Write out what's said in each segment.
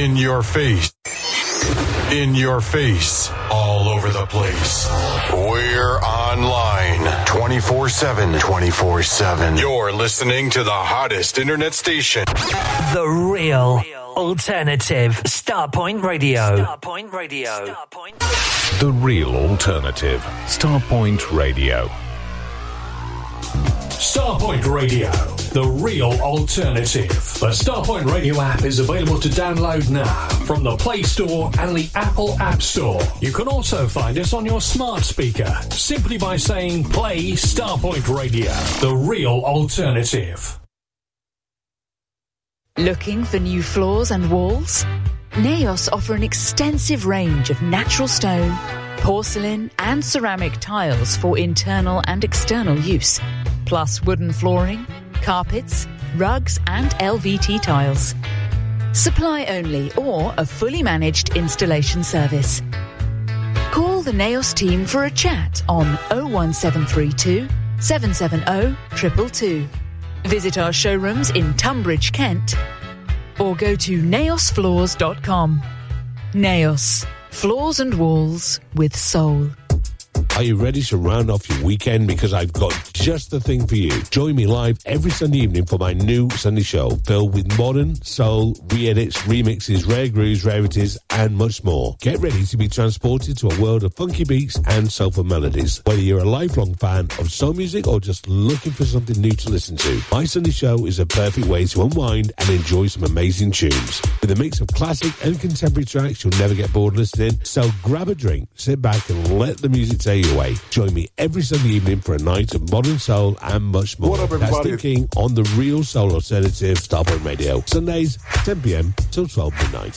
In your face. In your face. All over the place. We're online 24/7. 24/7. You're listening to the hottest internet station. The real alternative. Starpoint Radio. Starpoint Radio. Starpoint. The real alternative. Starpoint Radio. Starpoint Radio, the real alternative. The Starpoint Radio app is available to download now from the Play Store and the Apple App Store. You can also find us on your smart speaker simply by saying play Starpoint Radio, the real alternative. Looking for new floors and walls? NAOS offer an extensive range of natural stone, porcelain and ceramic tiles for internal and external use, plus wooden flooring, carpets, rugs and LVT tiles. Supply only or a fully managed installation service. Call the NAOS team for a chat on 01732 770 222. Visit our showrooms in Tunbridge, Kent, or go to naosfloors.com. NAOS, floors and walls with soul. Are you ready to round off your weekend? Because I've got just the thing for you. Join me live every Sunday evening for my new Sunday show, filled with modern, soul, re-edits, remixes, rare grooves, rarities, and much more. Get ready to be transported to a world of funky beats and soulful melodies. Whether you're a lifelong fan of soul music or just looking for something new to listen to, my Sunday show is a perfect way to unwind and enjoy some amazing tunes. With a mix of classic and contemporary tracks, you'll never get bored listening. So grab a drink, sit back, and let the music take you away. Join me every Sunday evening for a night of modern soul and much more. What up, everybody? That's Steve King on the real soul alternative, Starpoint Radio. Sundays, 10 p.m. till 12 midnight.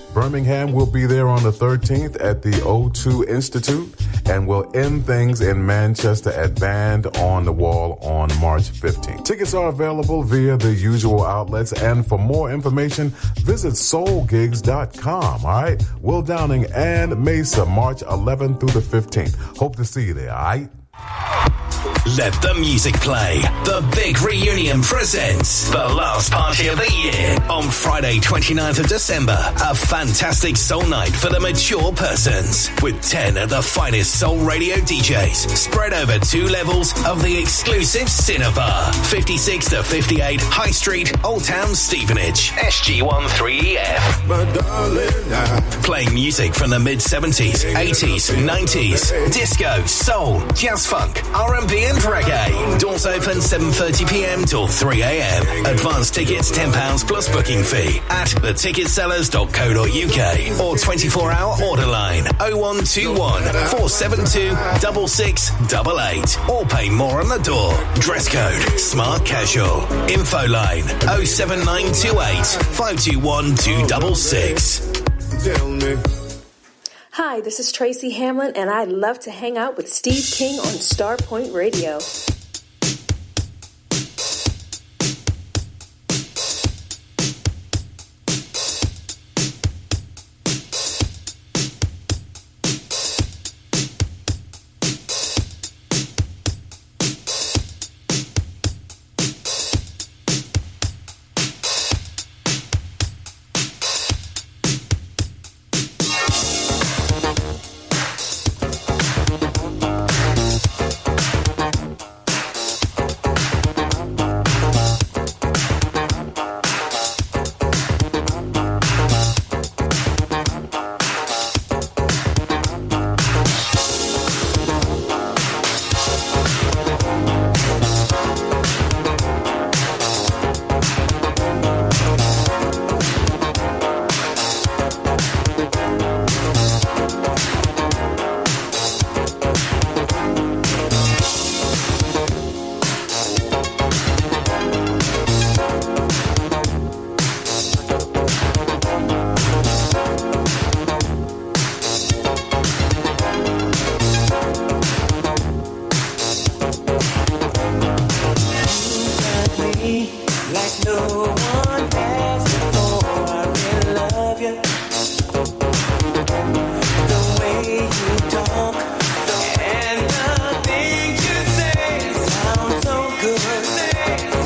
Birmingham will be there on the 13th at the O2 Institute, and we'll end things in Manchester at Band on the Wall on March 15th. Tickets are available via the usual outlets, and for more information, visit soulgigs.com, all right? Will Downing and Mesa, March 11th through the 15th. Hope to see you there, all right? Let the music play. The Big Reunion presents the last party of the year. On Friday, 29th of December, a fantastic soul night for the mature persons, with 10 of the finest soul radio DJs spread over 2 levels of the exclusive Cinnabar, 56 to 58 High Street, Old Town, Stevenage, SG13EF. My darling, playing music from the mid-70s, 80s, 90s, disco, soul, jazz funk, R&B and reggae. Doors open 7:30 p.m. till 3 a.m. Advanced tickets £10 plus booking fee at theticketsellers.co.uk or 24-hour order line 0121 472 6688 or pay more on the door. Dress code smart casual. Info line 07928 521 266. Hi, this is Tracy Hamlin, and I'd love to hang out with Steve King on Starpoint Radio. like no one has before. I really love you, the way you talk and the things you say sound so good,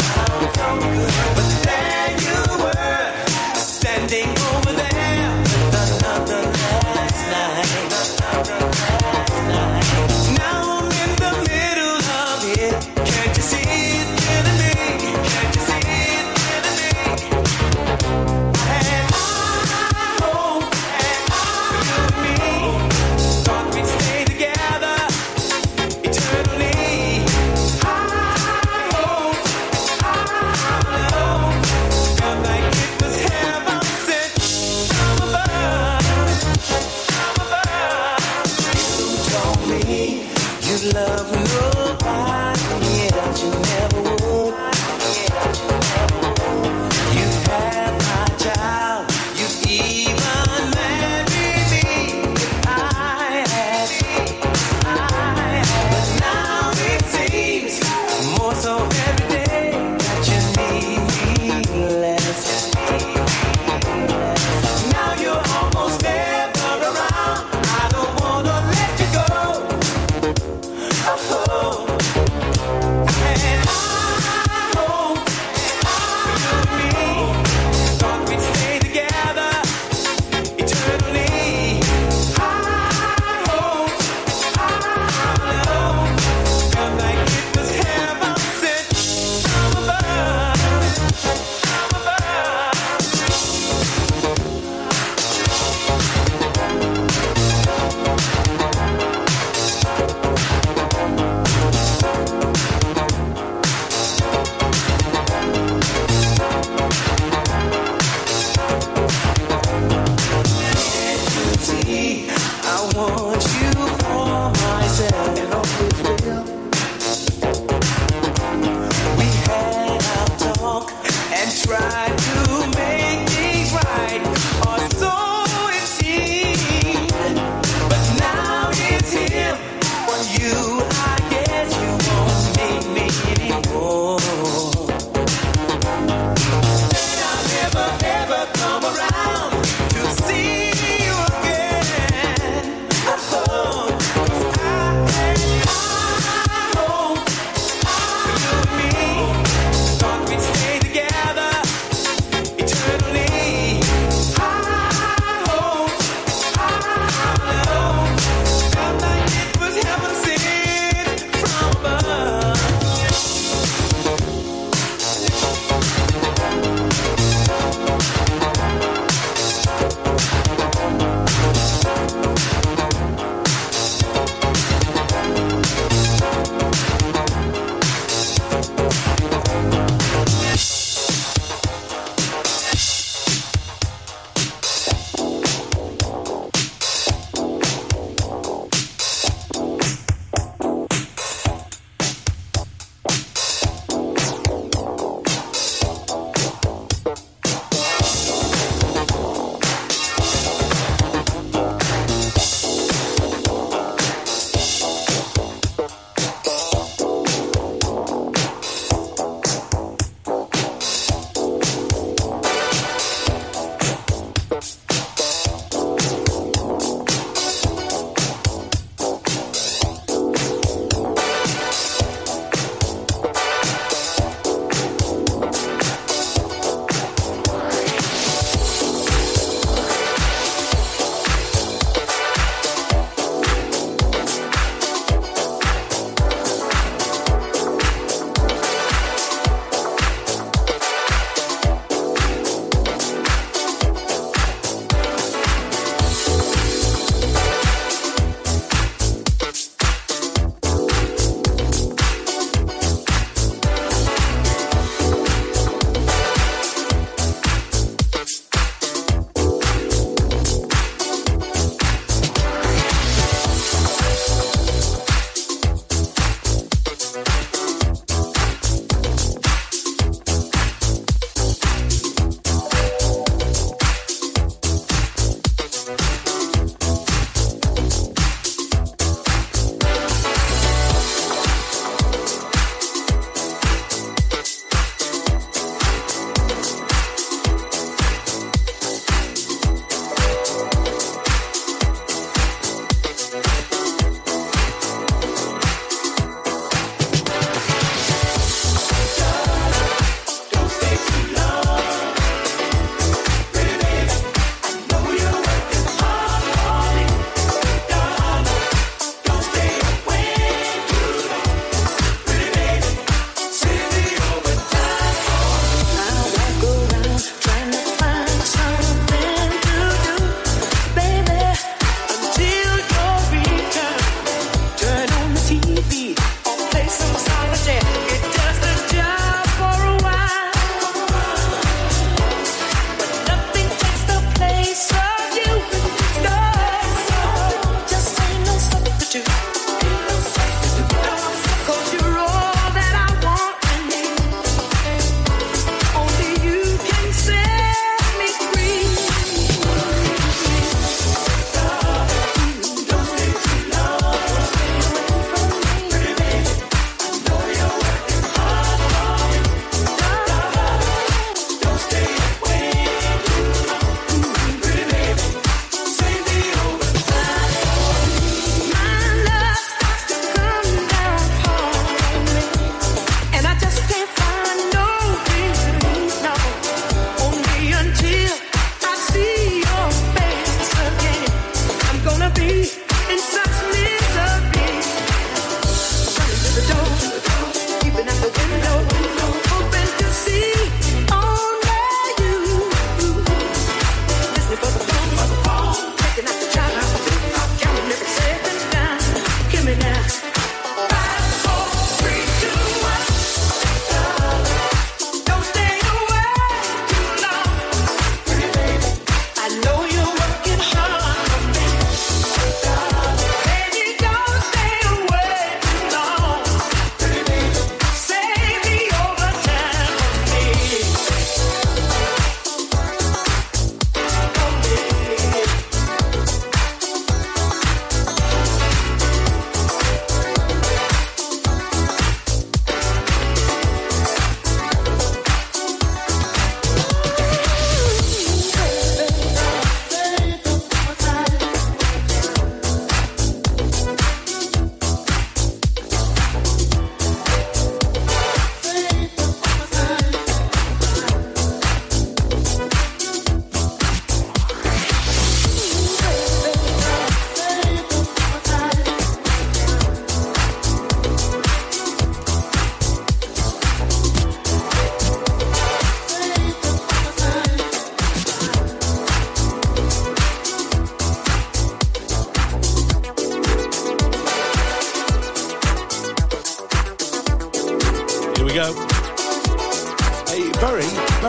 sound so good. But there you were, standing over there with another last night, another last night. Now I'm in the middle of it. Can't you see? Can't you see?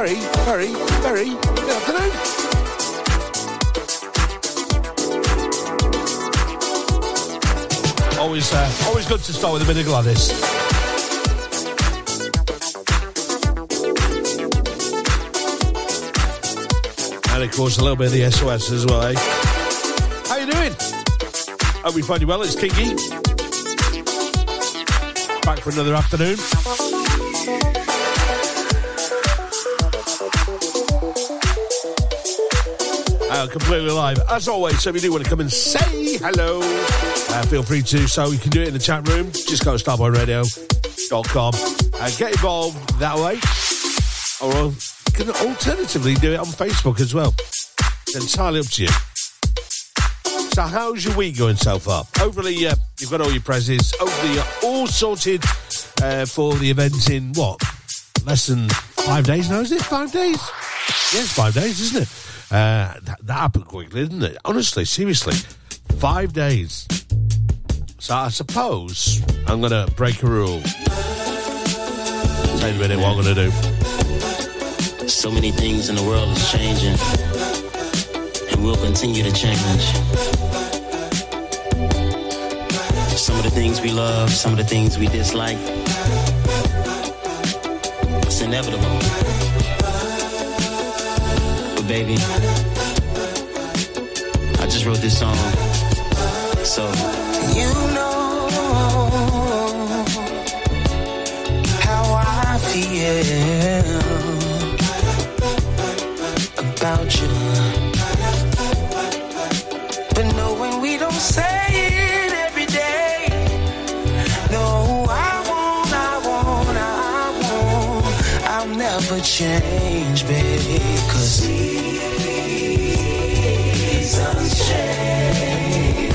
very good afternoon. Always good to start with a bit of Gladys. And of course a little bit of the SOS as well, eh? How you doing? Hope we find you well, it's Kinky. Back for another afternoon. Completely live, as always, so if you do want to come and say hello, feel free to do so. You can do it in the chat room. Just go to starboyradio.com and get involved that way. Or you can alternatively do it on Facebook as well. It's entirely up to you. So how's your week going so far? Hopefully you've got all your presents. Hopefully you're all sorted for the event in, what, less than 5 days now, is it? 5 days? Yes, 5 days, isn't it? That happened quickly, didn't it? Honestly, seriously, 5 days. So I suppose I'm going to break a rule. Take a minute, what I'm going to do. So many things in the world is changing, and will continue to change. Some of the things we love, some of the things we dislike. It's inevitable. Baby, I just wrote this song, so you know how I feel about you, but knowing we don't say it every day, no, I'll never change, baby, cause exemption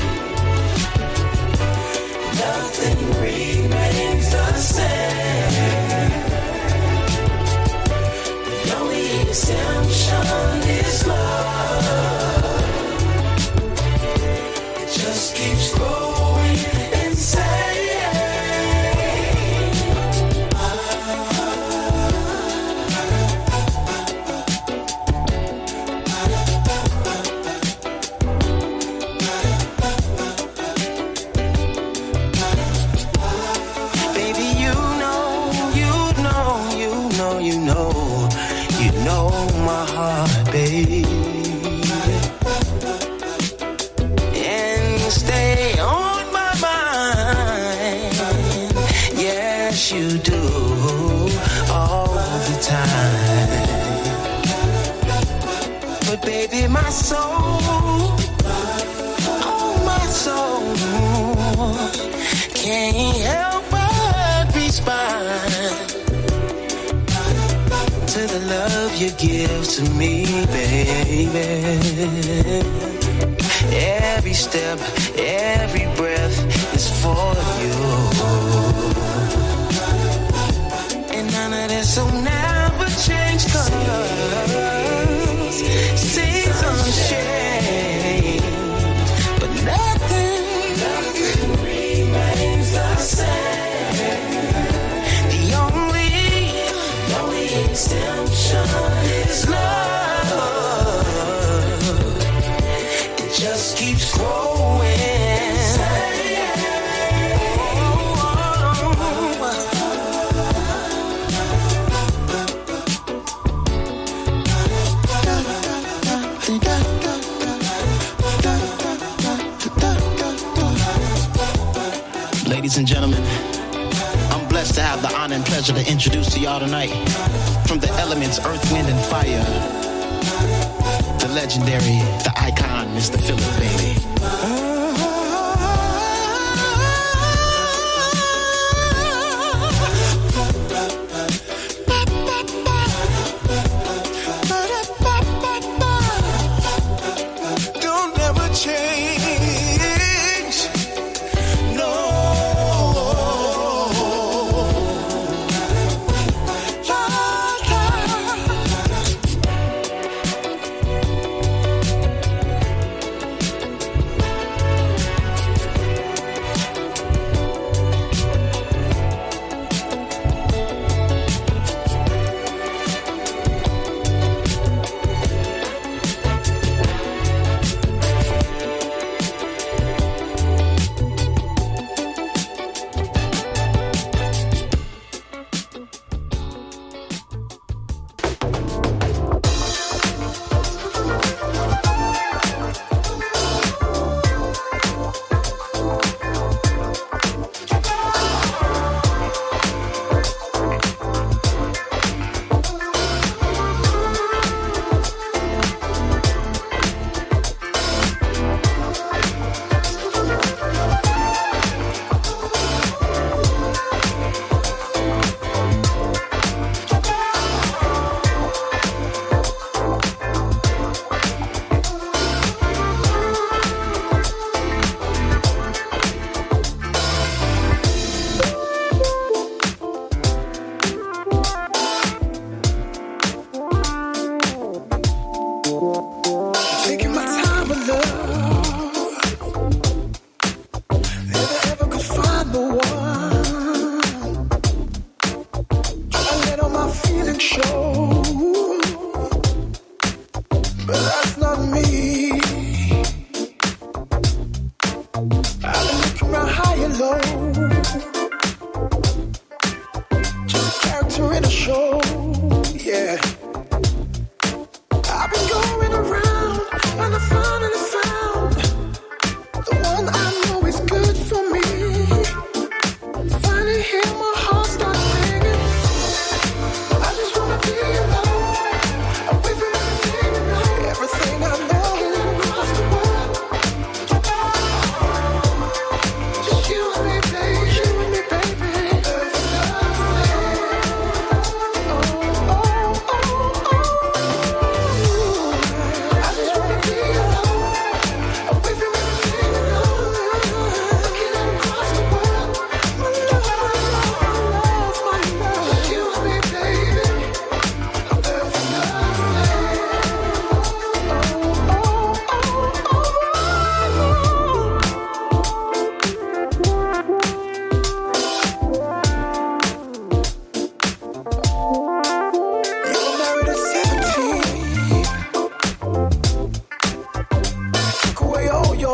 is love. It just keeps growing insane. Baby, you know. My heart, baby, and stay on my mind. Yes, you do all the time. But baby, my soul, oh my soul, can't help but respond to the love you give to me, baby. Every step, every breath is for you, and none of this will never change. Colors, seasons change, but nothing remains the same. Exemption is love. It just keeps growing. Ladies and gentlemen, I'm blessed to have the honor and pleasure to introduce to y'all tonight, from the elements, Earth, Wind, and Fire, the legendary, the icon, Mr. Philip Bailey. Don't ever change, no.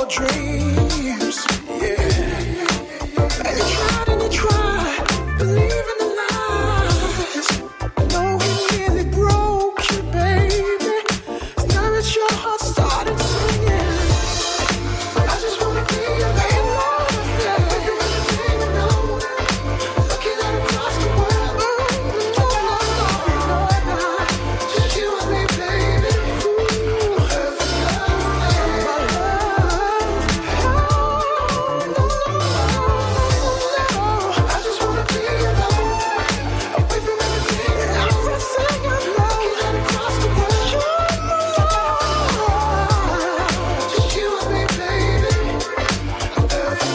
dreams. Yeah. And you tried and you tried, believing the lies. I know he nearly broke you, baby. It's now that your heart started singing. I just wanna be your man, Lord. Looking out across the world. No. Just you and me, baby. Ooh, perfect love, my love. Oh, no. I just wanna be alone, away from everything. Everything I know. Looking out across the world. Just you and me, baby. Oh, my baby, baby, baby, baby.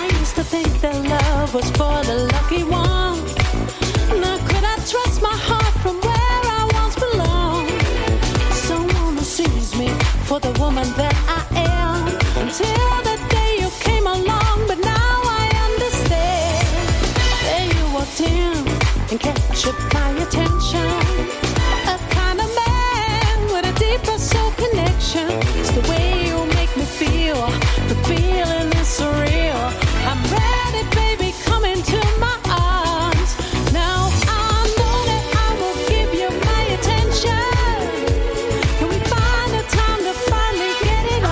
I used to think that love was for the lucky one. Now could I trust my heart from where I once belonged? Someone who sees me for the woman that I am. Until that day you came along, but now I understand. Then you walked in and captured my attention. Soul connection, it's the way you make me feel. The feeling is surreal. I'm ready, baby, come into my arms. Now I know that I will give you my attention. Can we find the time to finally get it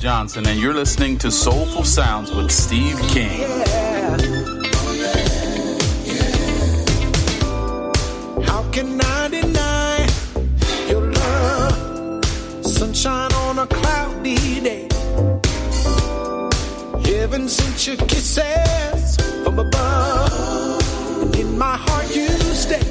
Johnson, and you're listening to Soulful Sounds with Steve King. How can I deny your love? Sunshine on a cloudy day. Heaven sent your kisses from above. And in my heart you stay.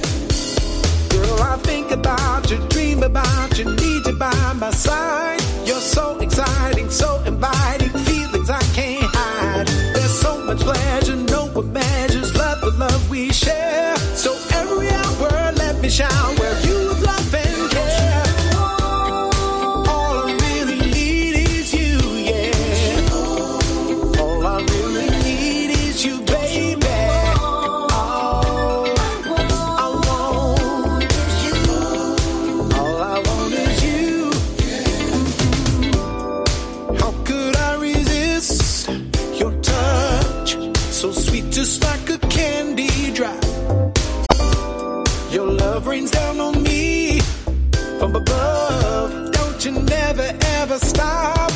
Girl, I think about you, dream about you, need you by my side. You're so exciting, so inviting, feelings I can't hide. There's so much pleasure, no one measures, love the love we share. So every hour, let me shout where you love and care. All I really need is you, yeah. All I really need is you, baby. Just like a candy drop, your love rains down on me from above. Don't you never ever stop,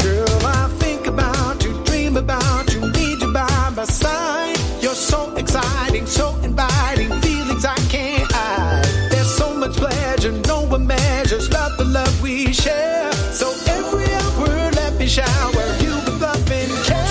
girl? I think about you, dream about you, need you by my side. You're so exciting, so inviting, feelings I can't hide. There's so much pleasure, no one measures, love the love we share. So every hour, let me shower you with love and care.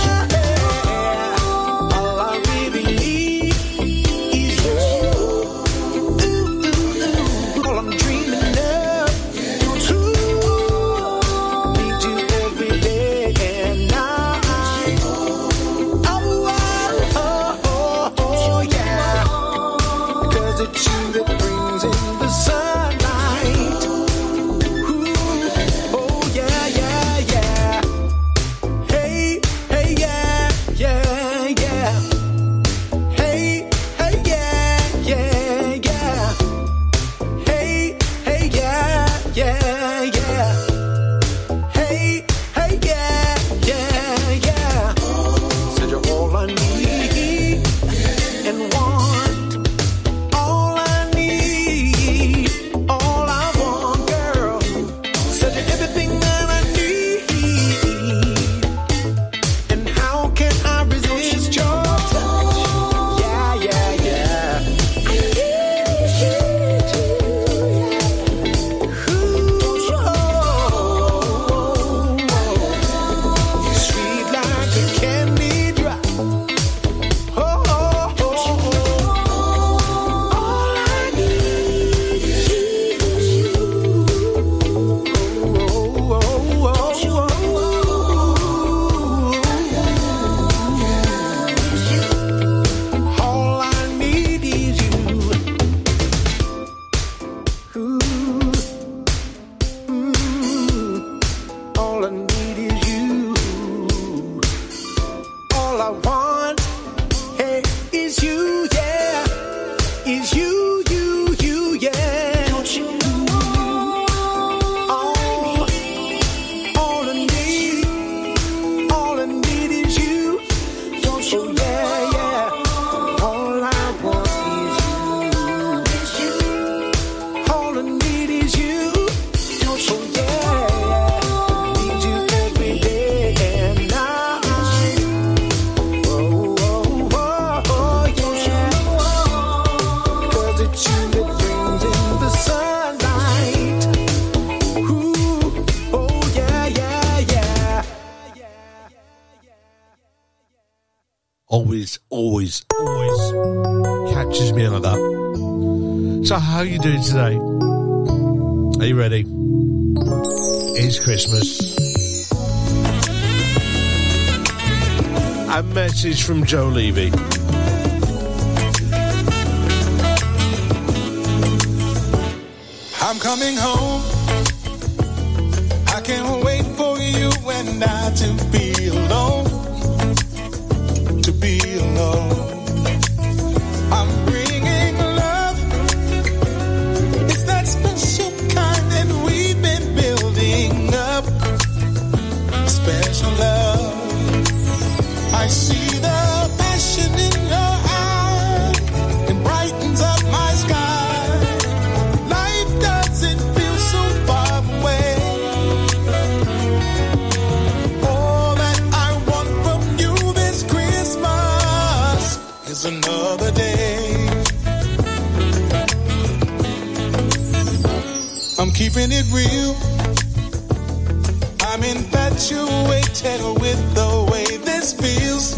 How are you doing today? Are you ready? It's Christmas. A message from Joe Levy. I'm coming home. I can't wait for you and I to be alone. To be alone. I'm bringing special kind, and we've been building up. Keeping it real, I'm infatuated with the way this feels,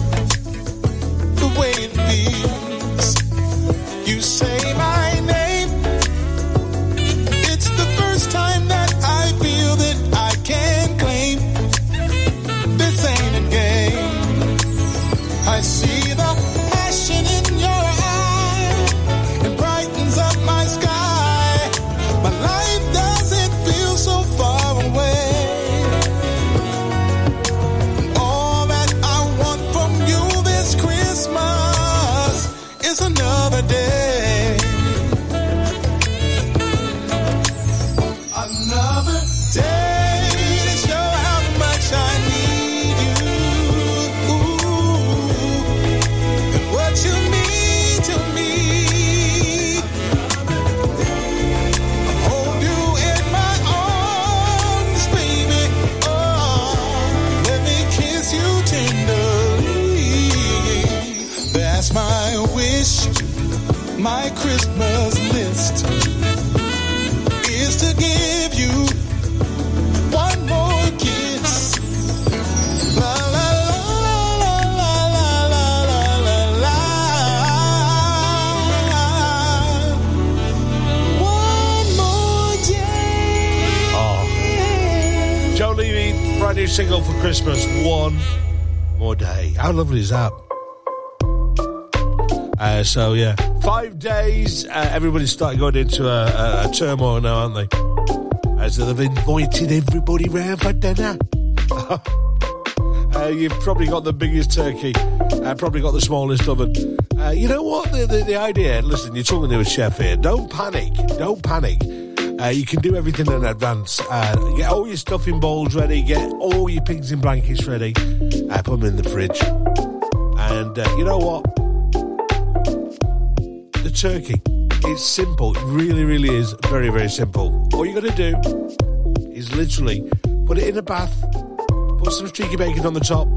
the way it feels. You say my name, it's the first time that I feel that I can claim this ain't a game. I see the passion in your eye, it brightens up my sky, my life. So far away, all that I want from you this Christmas is another day, another day to show how much I need you, and what you mean to me. My wish, my Christmas list is to give you one more kiss. La la la la la la la la la. One more day. Oh. Joe Levy, brand new single for Christmas. One more day. How lovely is that? So, yeah, 5 days, everybody's starting going into a turmoil now, aren't they? As they've invited everybody round for dinner. You've probably got the biggest turkey, probably got the smallest oven. You know what? The idea, listen, you're talking to a chef here. Don't panic. Don't panic. You can do everything in advance. Get all your stuffing bowls ready. Get all your pigs in blankets ready. Put them in the fridge. And you know what? The turkey. It's simple. It really, really is very, very simple. All you got to do is literally put it in a bath, put some streaky bacon on the top,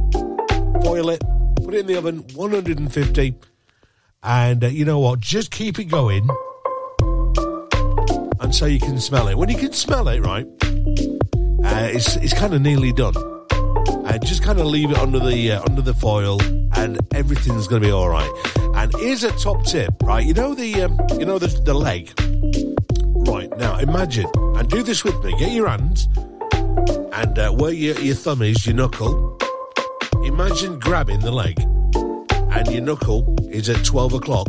boil it, put it in the oven, 150, and you know what? Just keep it going until you can smell it. When you can smell it, right, it's kind of nearly done. Just kind of leave it under the foil, and everything's going to be all right. And here's a top tip, right? You know the leg, right? Now imagine, and do this with me. Get your hands and where your thumb is, your knuckle. Imagine grabbing the leg, and your knuckle is at 12 o'clock,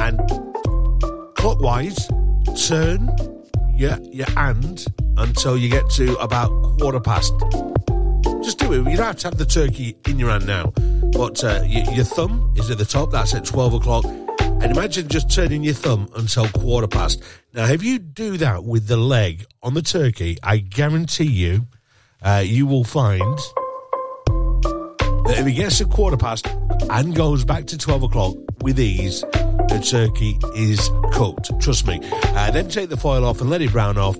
and clockwise turn your hand until you get to about 15:15. Just do it. You don't have to have the turkey in your hand now. But your thumb is at the top. That's at 12 o'clock. And imagine just turning your thumb until 15:15. Now, if you do that with the leg on the turkey, I guarantee you, you will find that if it gets to 15:15 and goes back to 12 o'clock with ease, the turkey is cooked. Trust me. Then take the foil off and let it brown off.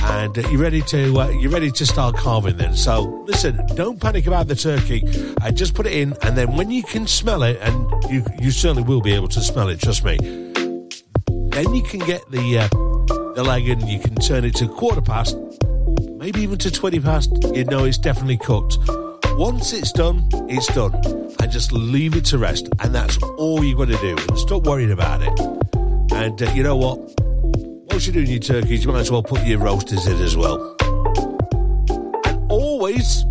And you're ready to start carving then. So, listen, don't panic about the turkey. Just put it in, and then when you can smell it, and you certainly will be able to smell it, trust me, then you can get the leg and you can turn it to 15:15, maybe even to 20 past. You know it's definitely cooked. Once it's done, it's done. And just leave it to rest, and that's all you've got to do. Stop worrying about it. And you know what? Once you're doing your turkeys, you might as well put your roasters in as well. And always,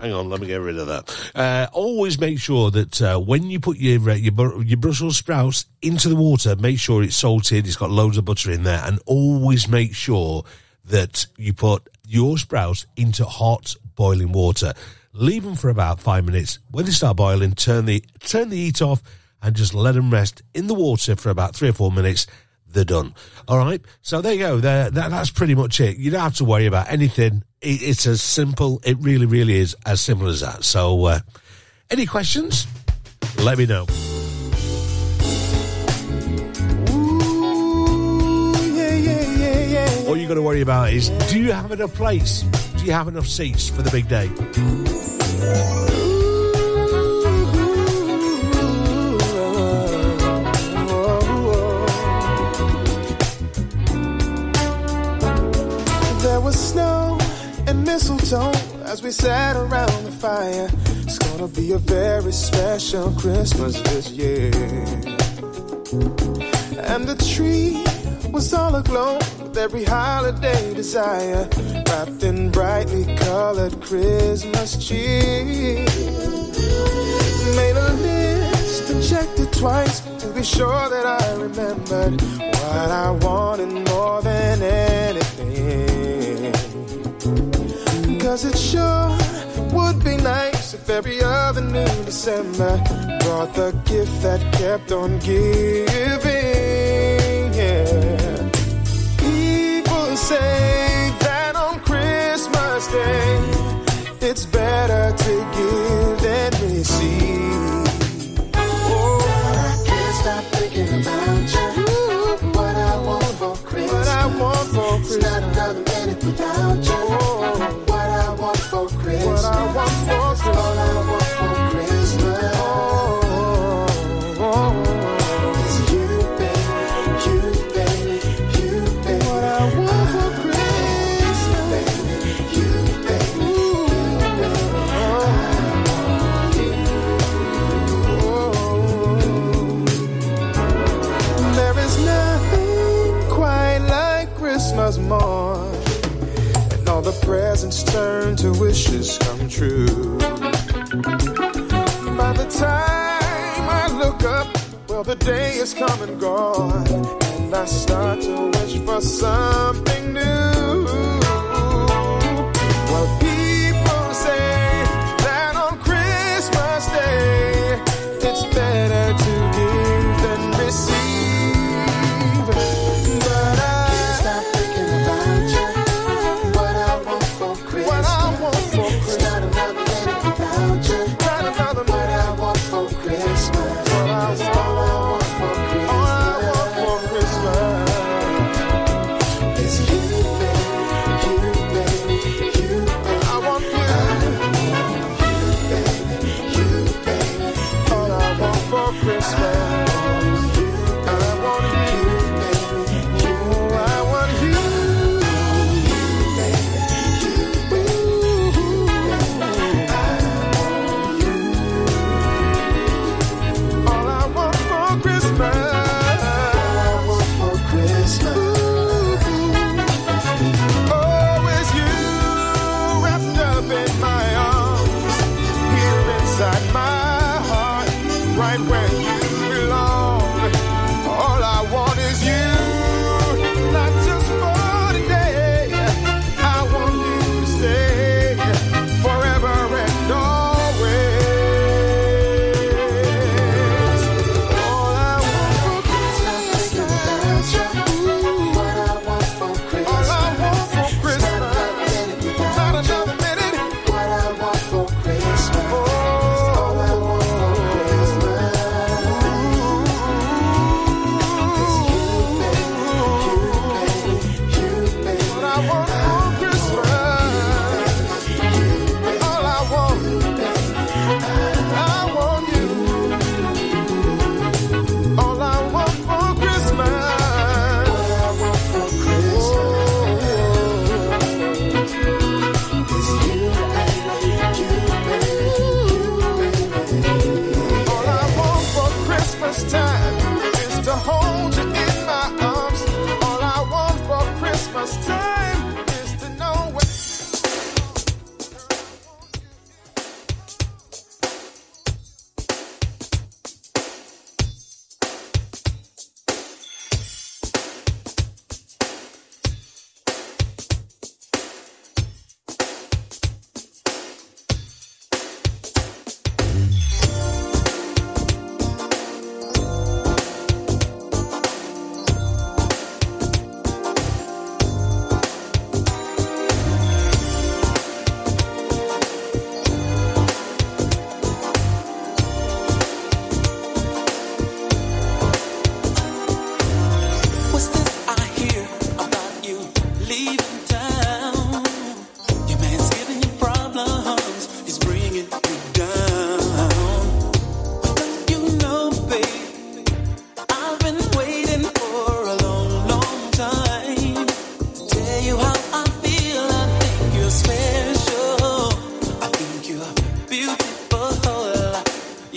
hang on, let me get rid of that. Always make sure that when you put your Brussels sprouts into the water, make sure it's salted, it's got loads of butter in there, and always make sure that you put your sprouts into hot boiling water. Leave them for about 5 minutes. When they start boiling, turn the heat off and just let them rest in the water for about 3 or 4 minutes. they're done. All right? So there you go. That's pretty much it. You don't have to worry about anything. It's as simple. It really, really is as simple as that. So any questions? Let me know. All you've got to worry about is, do you have enough place? Do you have enough seats for the big day? There was snow and mistletoe as we sat around the fire. It's gonna be a very special Christmas this year. And the tree was all aglow with every holiday desire, wrapped in brightly colored Christmas cheer. Made a list and checked it twice to be sure that I remembered what I wanted more than anything. Cause it sure would be nice if every other new December brought the gift that kept on giving, yeah. People say that on Christmas Day it's better to give than receive. Oh, I can't stop thinking about you. What I want for Christmas. What I want for Christmas. It's not another minute without you. Oh. What I want for Christmas. All I want for Christmas. Oh, oh, oh. It's you, baby, you, baby, you, baby. What I want for Christmas, baby, you, baby, you, baby. Oh. Oh. There is nothing quite like Christmas more. All the presents turn to wishes come true. By the time I look up, well, the day is come and gone, and I start to wish for something new. Well, people say that on Christmas Day it's better to give than receive. It's you.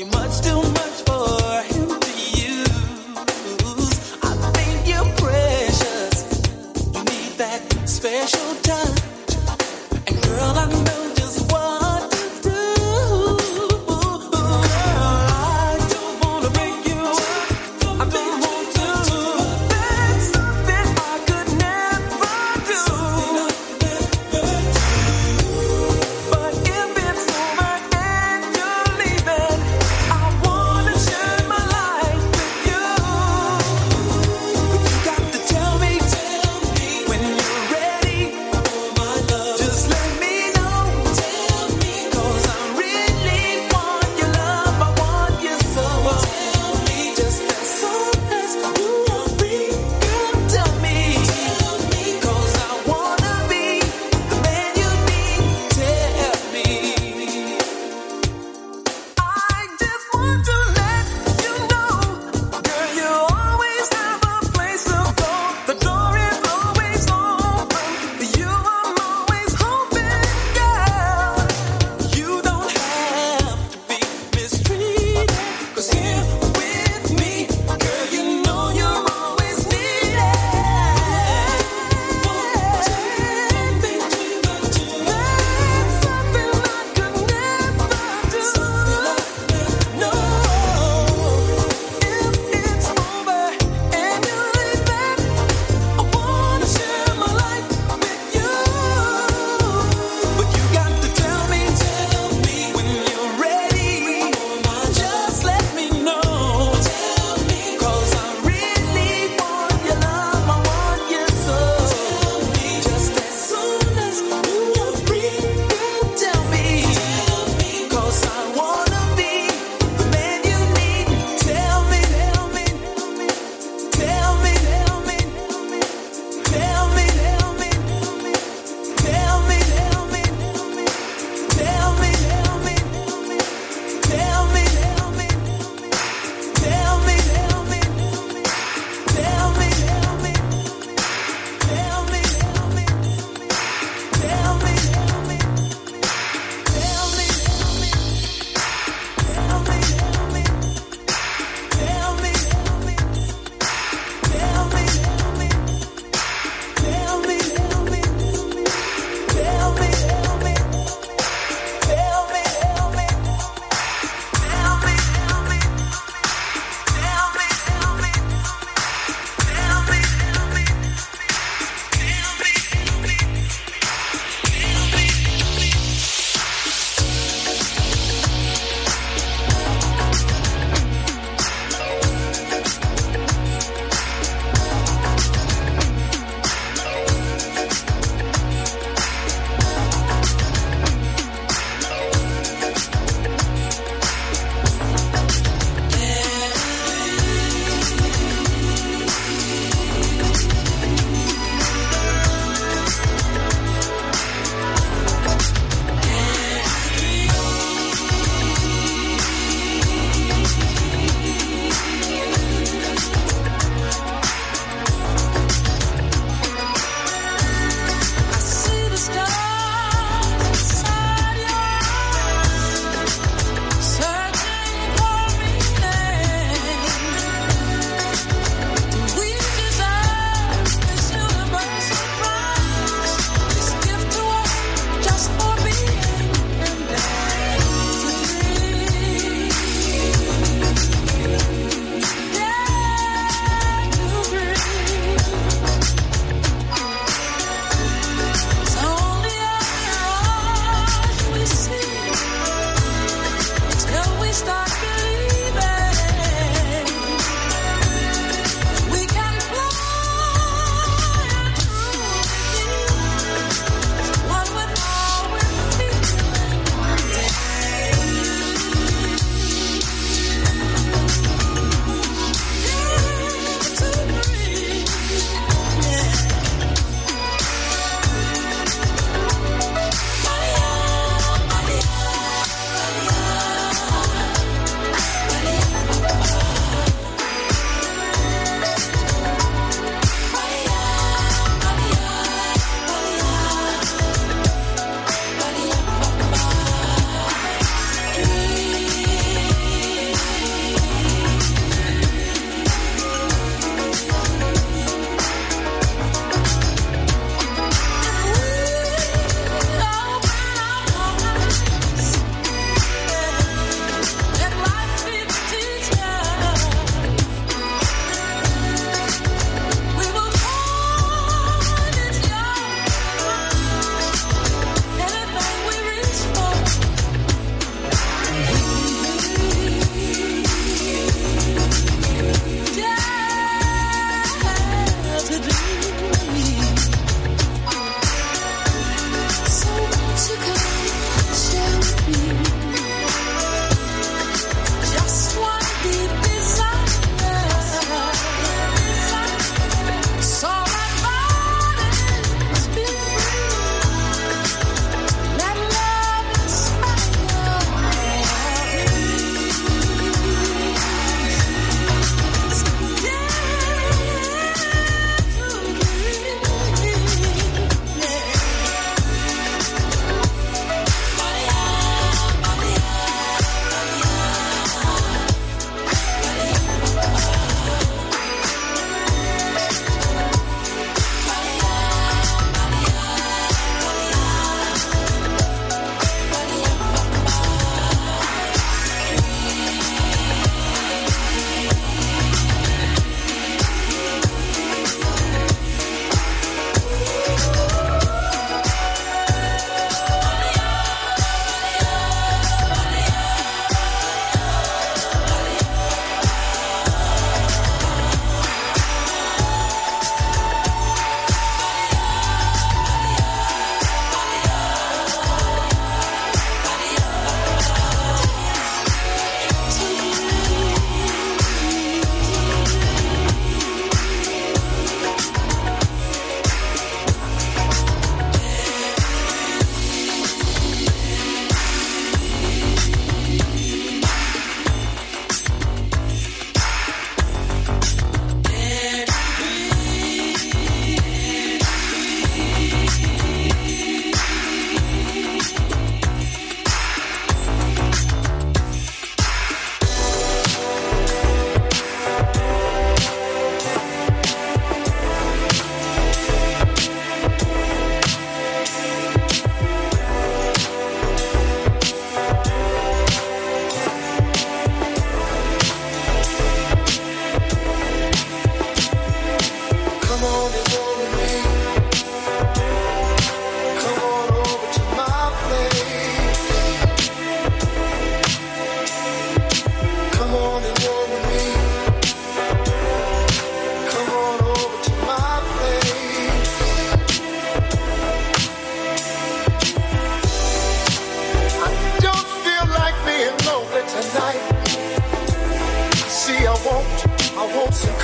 I want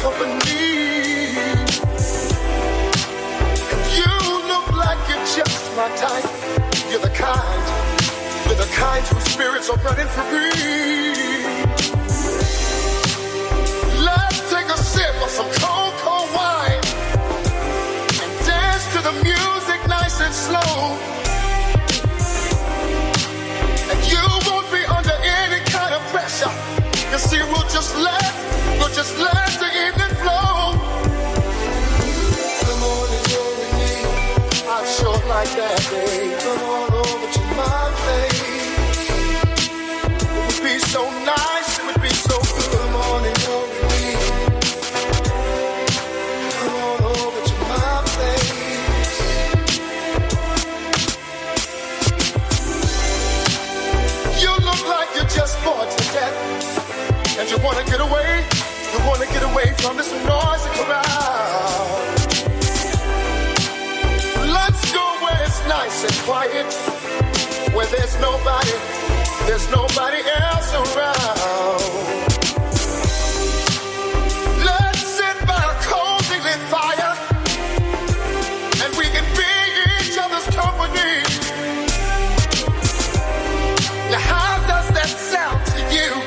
company. And you look like you're just my type. You're the kind whose spirits are running for me. Let's take a sip of some cold, cold wine and dance to the music nice and slow. You see, we'll just let the evening flow. Come on and go with me. I sure like that, babe. Come on over to my place. It would be so nice, it would be so good. Come on and go with me. Come on over to my place. You look like you're just bored to death. And you wanna get away, from this noise and crowd. Let's go where it's nice and quiet, where there's nobody else around. Let's sit by a cold, deadly fire, and we can be each other's company. Now how does that sound to you?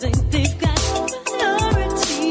Think they've got priority.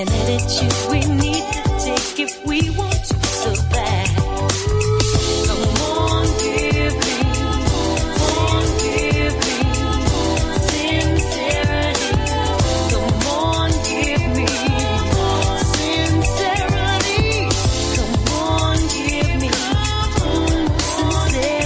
and attitudes we need to take if we want to so bad. Come on, give me sincerity. Come on, give me sincerity. Come on, give me sincerity. Come on, give me sincerity.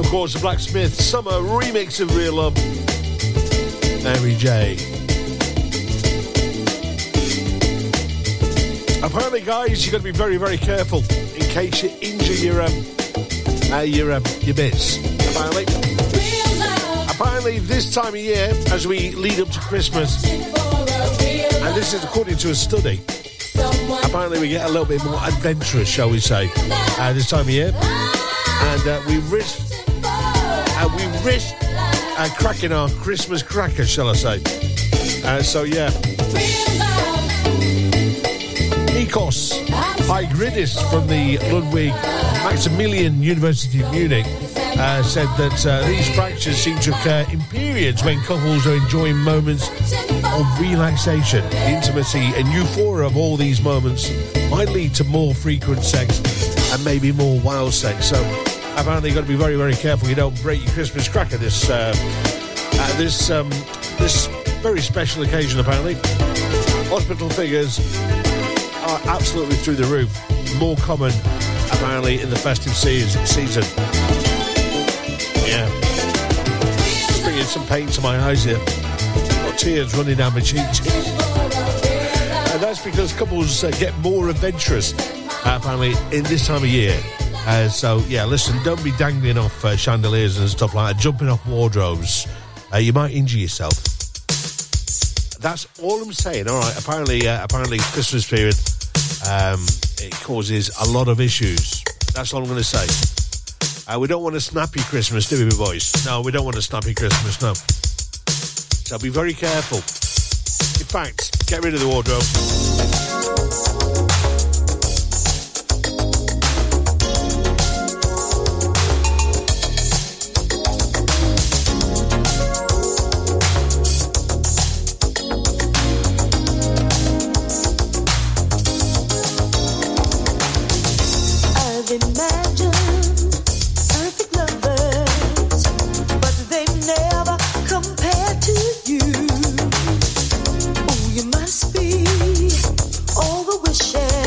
of course, the Blacksmith summer remix of Real Love, Mary J. Apparently, guys, you've got to be very, very careful in case you injure your bits. Apparently. Apparently, this time of year, as we lead up to Christmas, and this is according to a study, apparently we get a little bit more adventurous, shall we say, this time of year, and we risk cracking our Christmas cracker, shall I say? So yeah, Nikos Hygridis from the Ludwig Maximilian University of Munich said that these fractures seem to occur in periods when couples are enjoying moments of relaxation. The intimacy and euphoria of all these moments might lead to more frequent sex and maybe more wild sex. So apparently you've got to be very, very careful you don't break your Christmas cracker this very special occasion, apparently. Hospital figures are absolutely through the roof. More common, apparently, in the festive season. Yeah. Just bringing some pain to my eyes here. Got tears running down my cheeks. And that's because couples get more adventurous, apparently, in this time of year. So, yeah, listen, don't be dangling off chandeliers and stuff like that, jumping off wardrobes. You might injure yourself. That's all I'm saying. All right, apparently, Christmas period, it causes a lot of issues. That's all I'm going to say. We don't want a snappy Christmas, do we, boys? No, we don't want a snappy Christmas, no. So be very careful. In fact, get rid of the wardrobe. Share.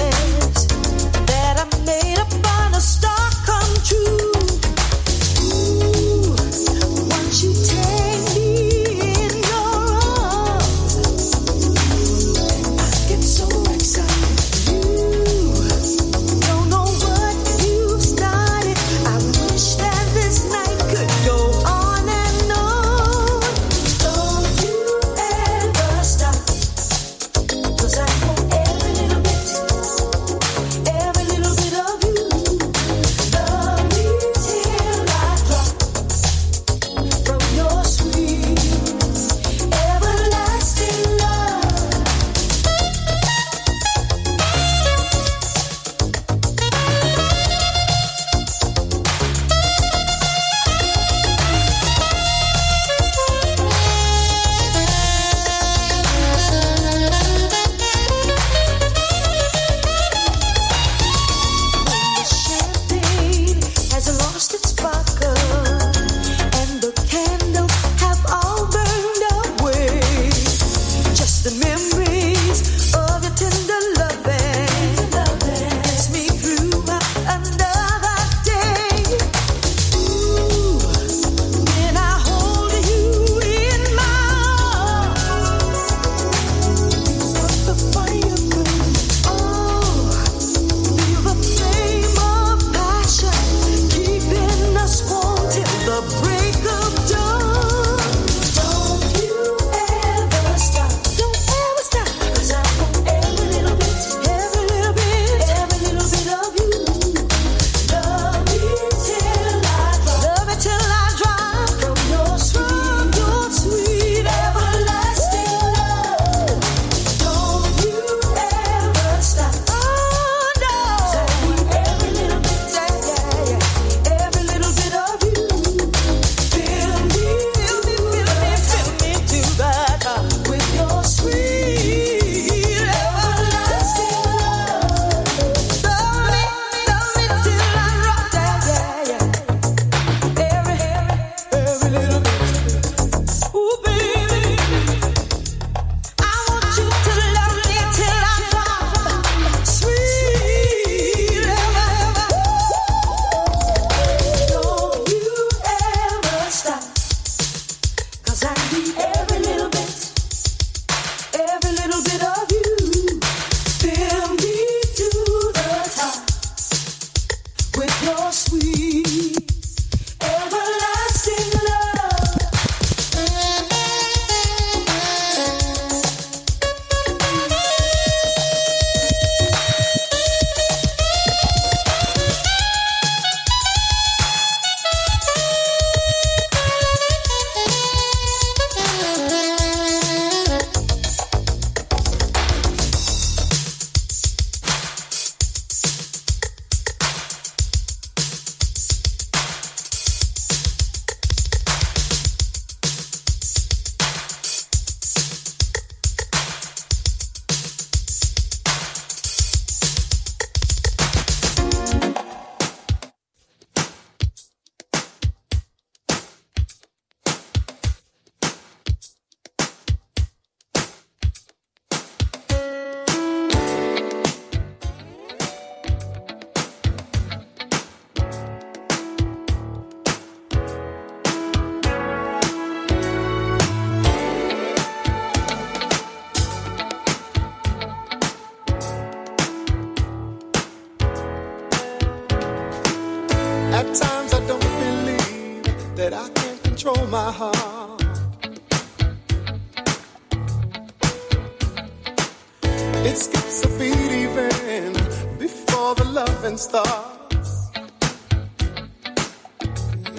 It skips a beat even before the loving starts.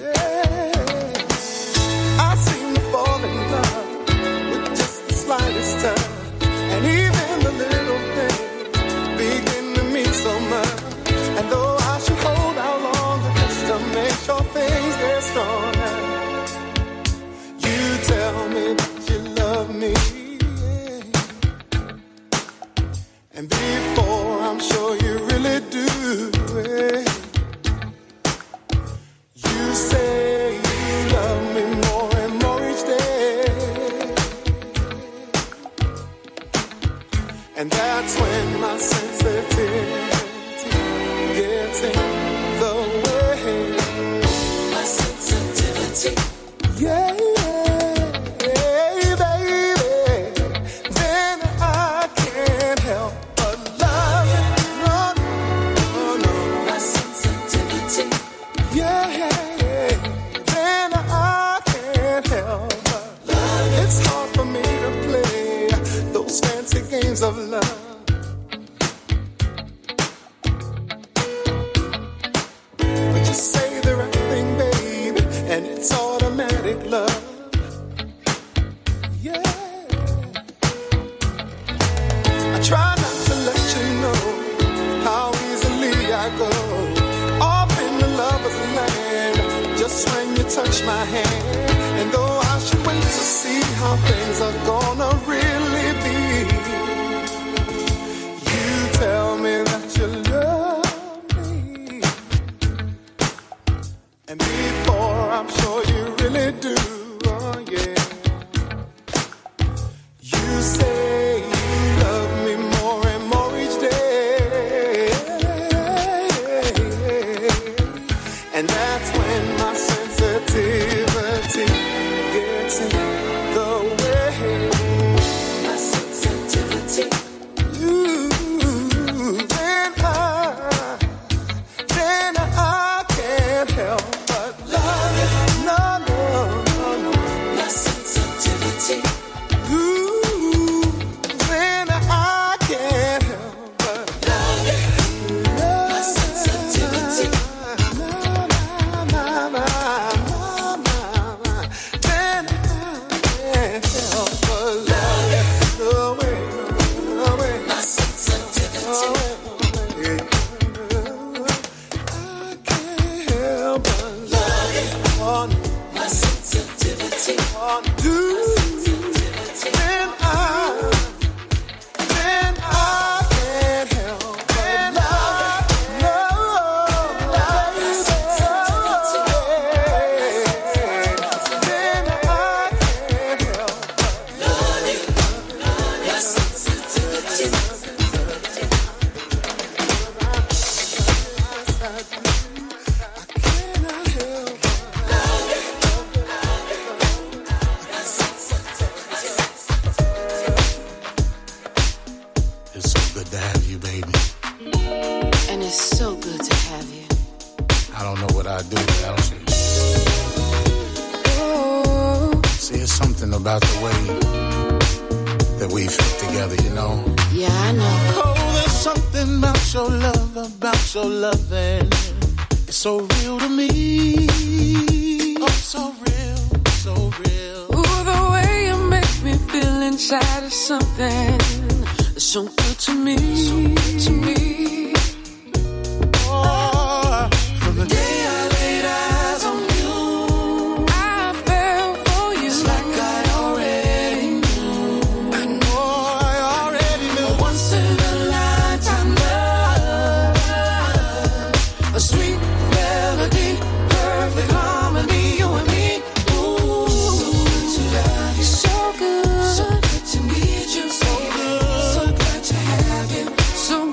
Yeah. I seem to fall in love with just the slightest touch, and even the little things begin to mean so much. And though I should hold out longer just to make sure things get stronger, you tell me that you love me. And before I'm sure you really do it, you say you love me more and more each day. And that's when my sensitivity gets in the way. My sensitivity. Yeah. Of love. But you say the right thing, baby, and it's automatic love. Yeah. I try not to let you know how easily I go off in the lover's land just when you touch my hand. And though I should wait to see how things are gonna really be, tell me that you love me, and before I'm sure you really do, oh yeah, you say you love me more and more each day, and that's when my sensitivity gets in the way. My sensitivity. So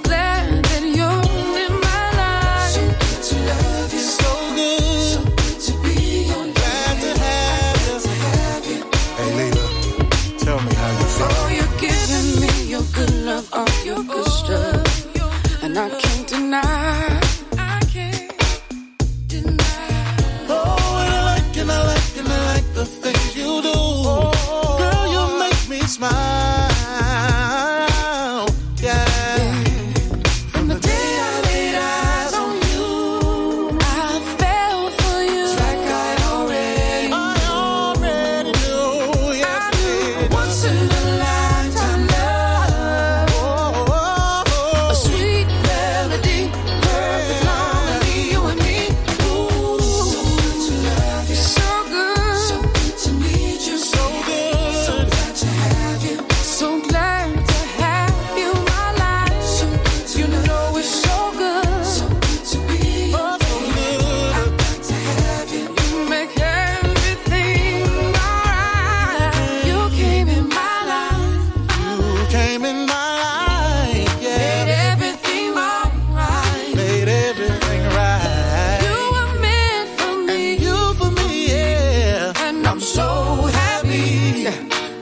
glad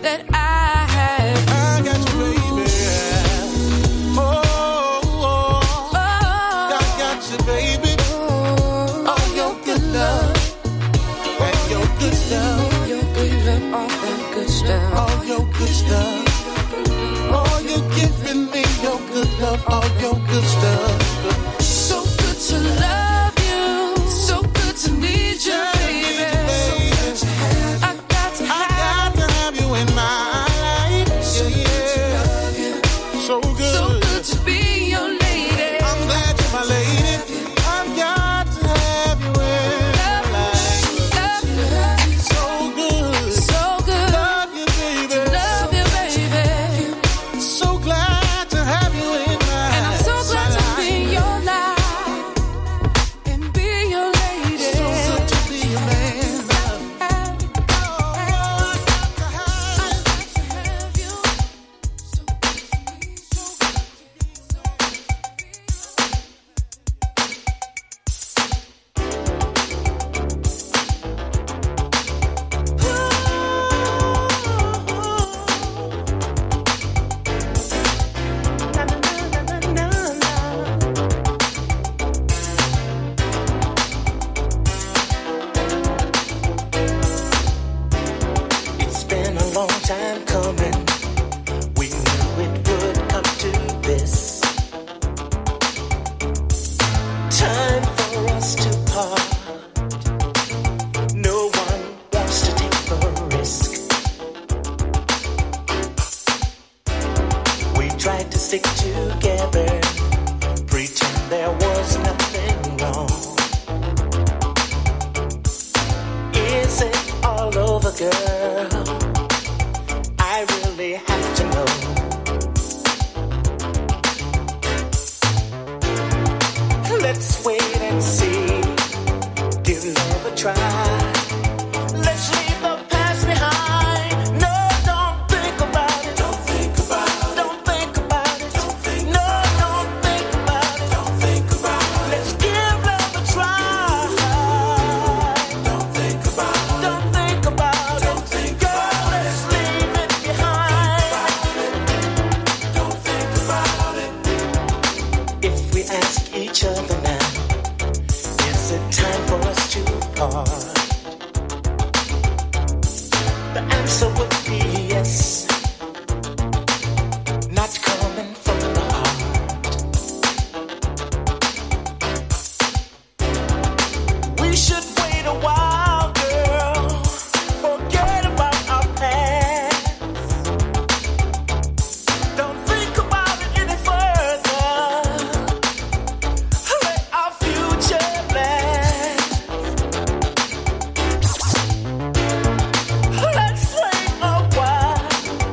that I had. I got you, baby. Oh, oh, oh. I got you, baby. All your good love and your good stuff. Your good love, all that good stuff. All your good stuff. Oh, you giving me your good love, all your good stuff. So good to love you, so good to need you, baby. So good to have you. I got to have you in my life. So yeah, good to love you. So good. So good to be your lady. I'm glad you're my lady. I've got to have you in my life. Love you. So good. So good. Love you, baby. Love you, baby. So glad to have you in my life. And I'm so glad to be your life and be your lady. So good to be your man. It's been a long time coming. We knew it would come to this. Time for us to part. No one wants to take the risk. We tried to stick together, pretend there was nothing wrong. Is it all over, girl? I really have to know. Let's wait and see. Give love a try. Let's leave the past behind. No, don't think about it. Don't think about it. Don't think about it. No, don't think about it. Don't think about it. Let's give love a try. Don't think about it. Don't think about it. Don't think about it. Girl, let's leave it behind. Don't think about it. If we ask each other now, is it time for us to part? The answer would be yes. Not coming from the heart. We should wait a while, girl. Forget about our past. Don't think about it any further. Let our future last. Let's wait a while.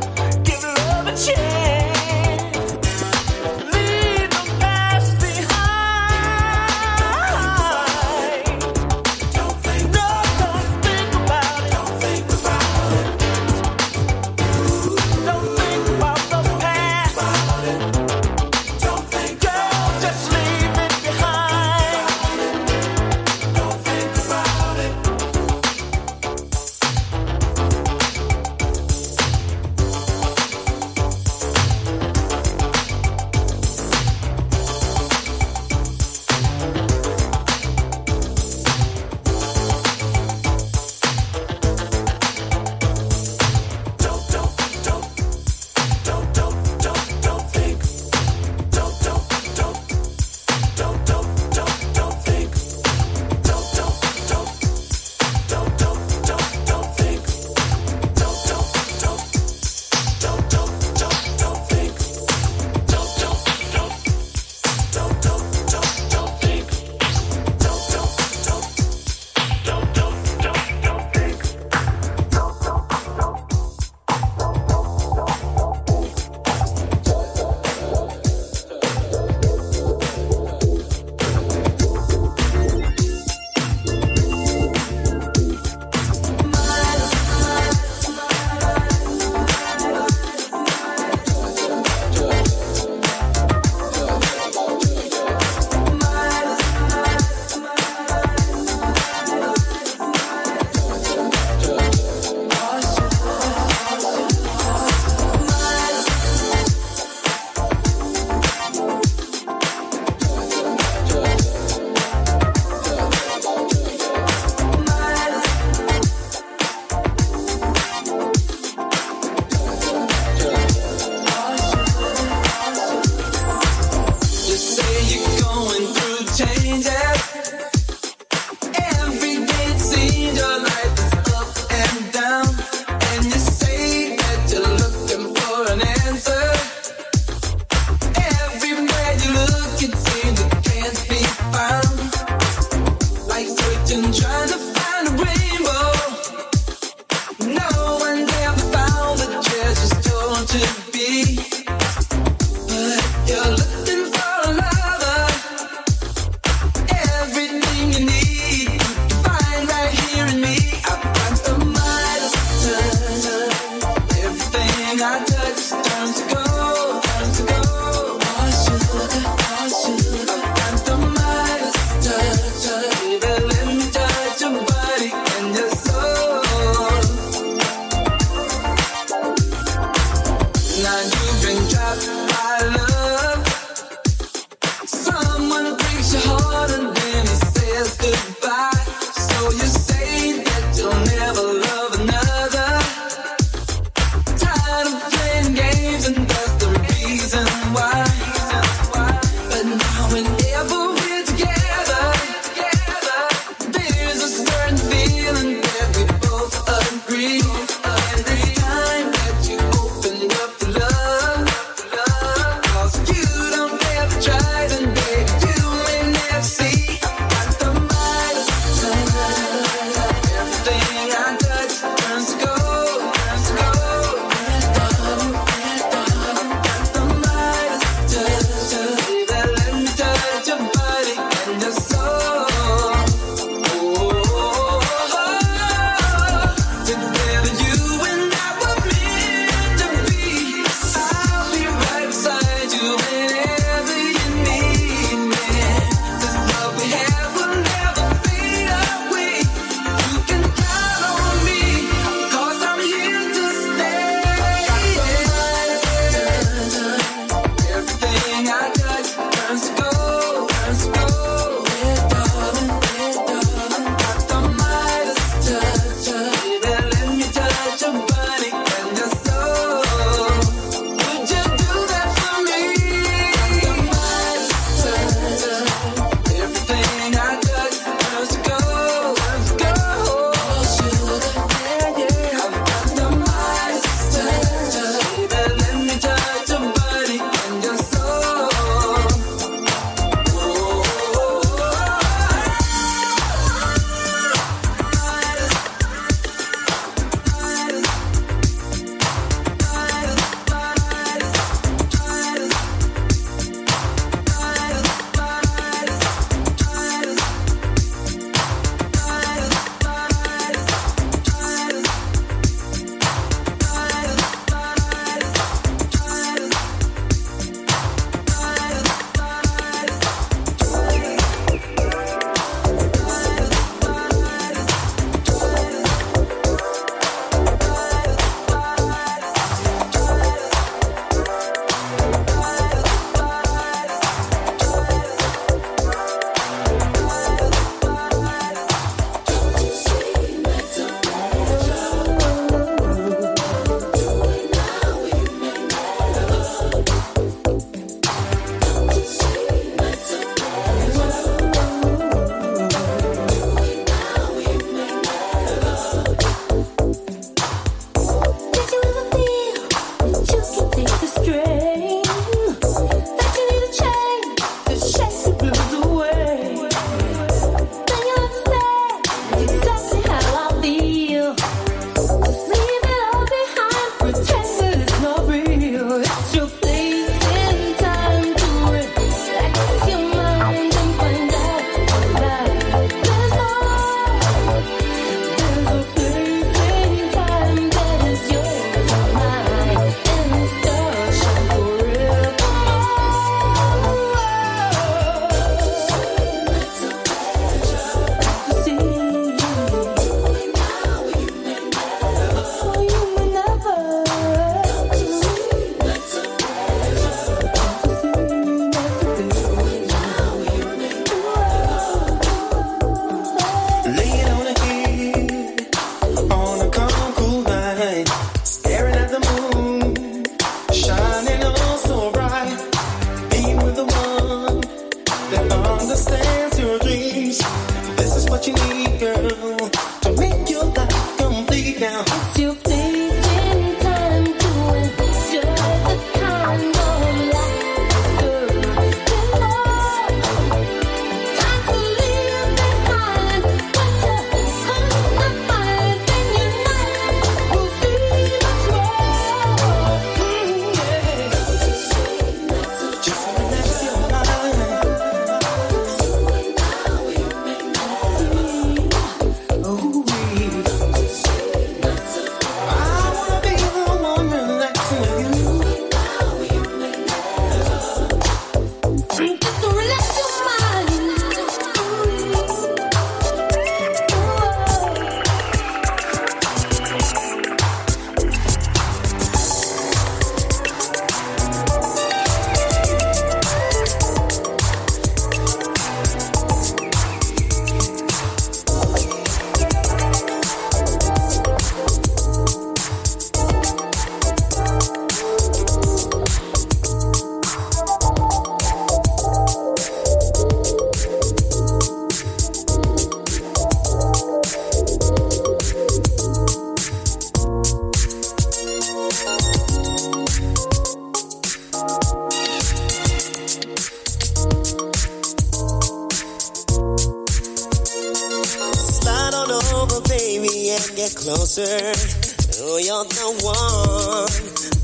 answer. Oh, you're the one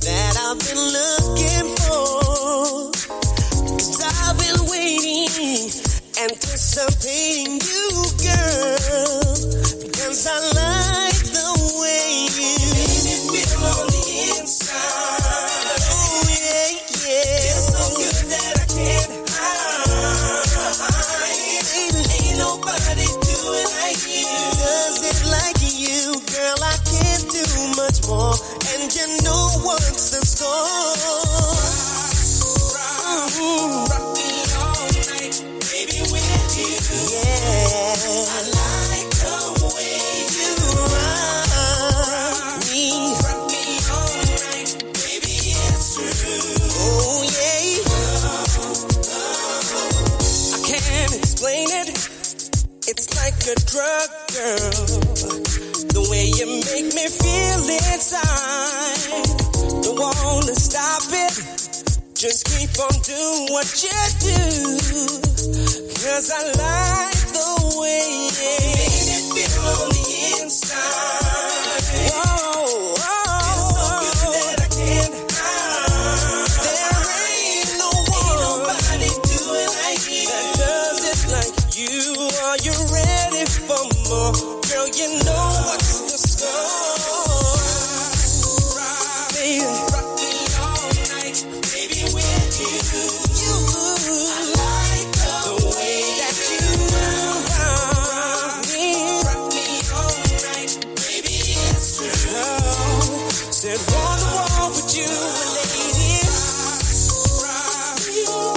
that I've been looking for. 'Cause I've been waiting, anticipating you, girl. Because I like the way you made me feel on the inside. Oh, yeah, yeah. Feels so good that I can't hide. Ain't nobody doing like you. Does it like you, girl? I can't do much more. And you know what's the score? Rock, rock, rock. A drug, girl, the way you make me feel inside, don't wanna stop it, just keep on doing what you do, 'cause I like the way you made it feel on the inside, whoa, whoa. Girl, you know what's the score. Rock me all night, baby, with you. I like the way that you rock me. Rock me all night, baby, it's true. Oh, sit on the wall with you, lady.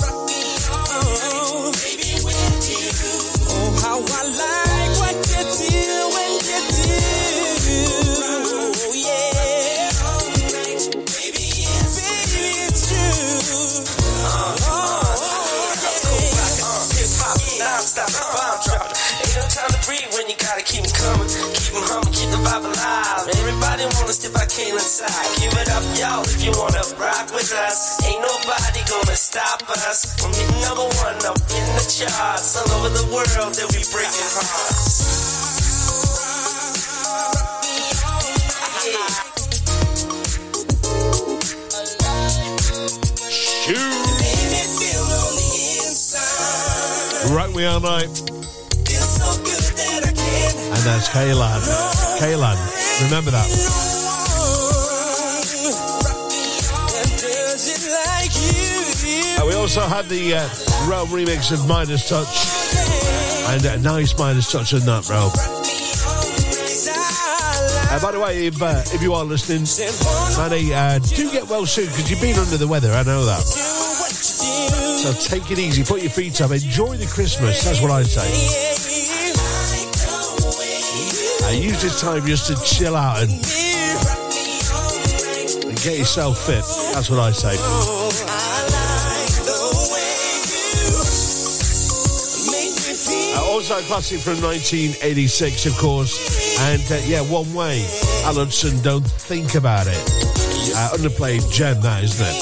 Rock me all night, baby, with you. Oh, how I like. Inside. Give it up, y'all, if you wanna rock with us. Ain't nobody gonna stop us. From hitting number one up in the charts. All over the world that we breaking hearts. Rock me all night. And that's Kaylan. Kaylan, remember that. We also had the Rob remix of Midas Touch, and a nice Midas Touch in that, Rob. By the way, if you are listening, Manny, do get well soon, because you've been under the weather, I know that. So take it easy, put your feet up, enjoy the Christmas, that's what I say. I use this time just to chill out and get yourself fit, that's what I say. Also classic from 1986, of course, and yeah, One Way, Al Hudson, Don't Think About It. Underplayed gem, that, isn't it?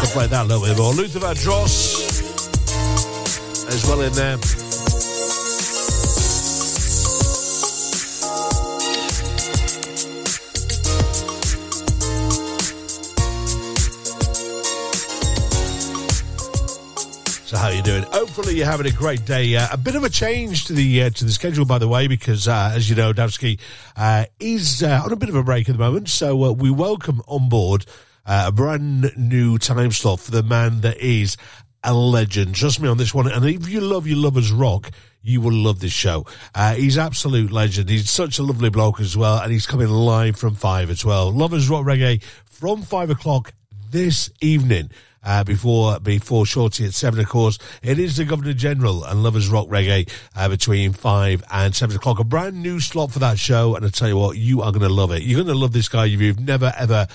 Could play that a little bit more. Luther Vandross as well in there. How you doing? Hopefully you're having a great day. A bit of a change to the schedule, by the way, because as you know, Davsky is on a bit of a break at the moment. So we welcome on board a brand new time slot for the man that is a legend. Trust me on this one. And if you love your lovers rock, you will love this show. He's absolute legend. He's such a lovely bloke as well, and he's coming live from 5 at 12. Lovers Rock Reggae from 5 o'clock this evening. Before Shorty at 7, of course. It is the Governor General and Lovers Rock Reggae between 5 and 7 o'clock. A brand new slot for that show, and I tell you what, you are going to love it. You're going to love this guy if you've never, ever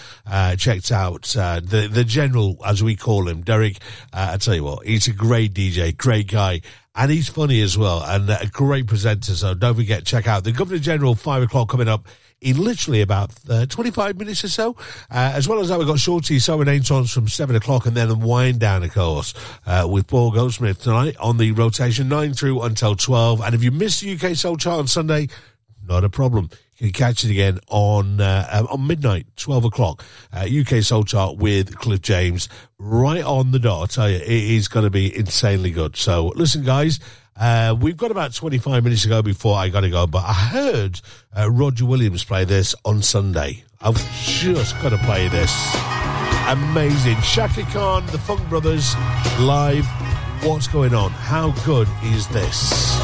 checked out the General, as we call him, Derek. I tell you what, he's a great DJ, great guy. And he's funny as well, and a great presenter. So don't forget, check out the Governor General, 5 o'clock, coming up in literally about 25 minutes or so. As well as that, we've got Shorty, So and Ain't-ons from 7 o'clock, and then a wind down, of course, with Paul Goldsmith tonight on the rotation, 9 through until 12. And if you missed the UK Soul Chart on Sunday, not a problem. You can catch it again on midnight, 12 o'clock, UK Soul Chart with Cliff James, right on the dot. I tell you, it is going to be insanely good. So listen, guys, we've got about 25 minutes to go before I got to go, but I heard Roger Williams play this on Sunday. I've just got to play this. Amazing. Shaki Khan, the Funk Brothers, live. What's going on? How good is this?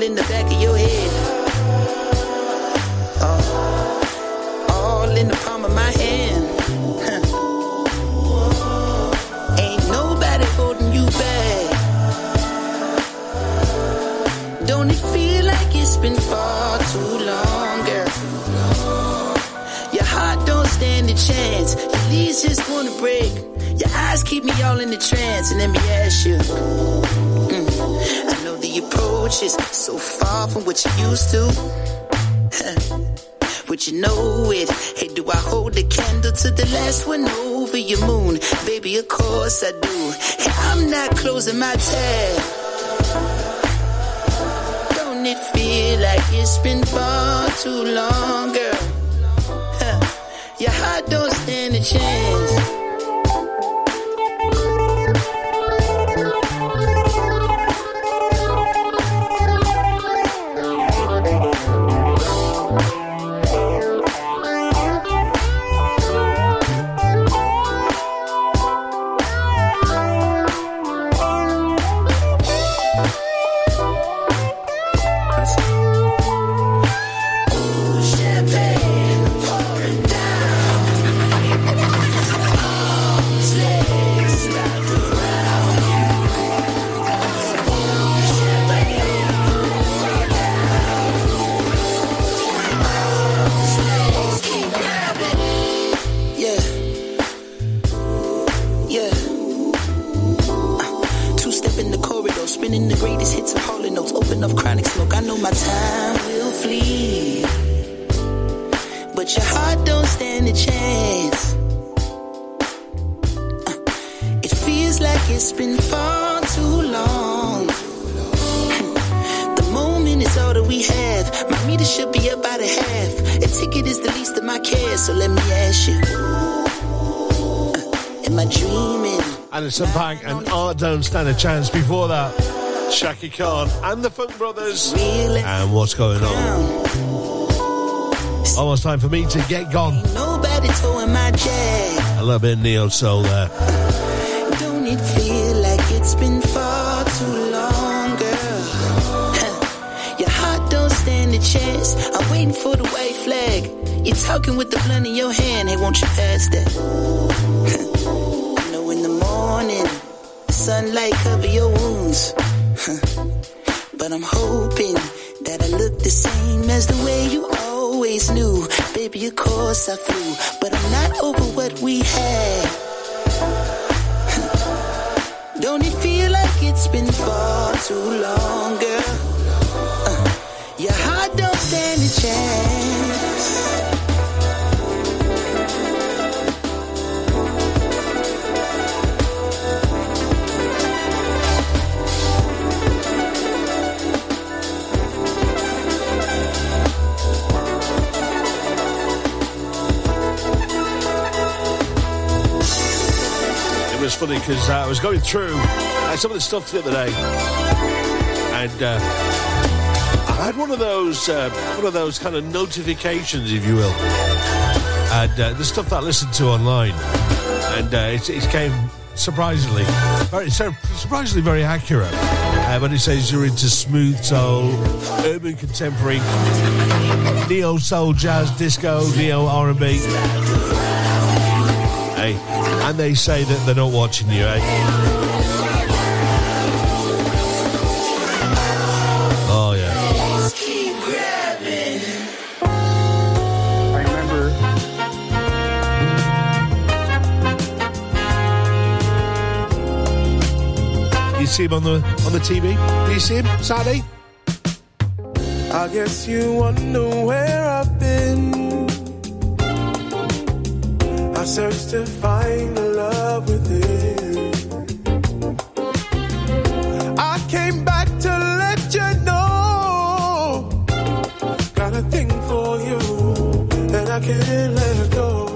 all in the back of your head. All in the palm of my hand. Ain't nobody holding you back. Don't it feel like it's been far too long, girl? Your heart don't stand a chance. Your knees just wanna break. Your eyes keep me all in the trance. And let me ask you, I know the approach is so far from what you're used to. Would you know it? Hey, do I hold the candle to the last one over your moon? Baby, of course I do. Hey, I'm not closing my tab. Don't it feel like it's been far too long, girl? Your heart don't stand a chance. And Art Don't Stand a Chance before that. Shaki Khan and the Funk Brothers. And what's going on? Almost time for me to get gone. Nobody throwing my jack. A little bit of neo soul there. Don't it feel like it's been far too long, girl? Your heart don't stand a chance. I'm waiting for the white flag. You're talking with the blunt in your hand. Hey, won't you pass that? Sunlight cover your wounds, but I'm hoping that I look the same as the way you always knew. Baby, of course I flew, but I'm not over what we had. Don't it feel like it's been far too long, girl? Your heart don't stand a chance. It's funny because I was going through some of the stuff the other day, and I had one of those kind of notifications, if you will, and the stuff that I listened to online, and it came surprisingly very accurate. But it says you're into smooth soul, urban contemporary, neo soul, jazz, disco, neo R&B. And they say that they're not watching you, eh? Oh, yeah. I remember. You see him on the TV? Do you see him Saturday? I guess you wonder where I've been. I searched to find the love within. I came back to let you know. Got a thing for you, and I can't let it go.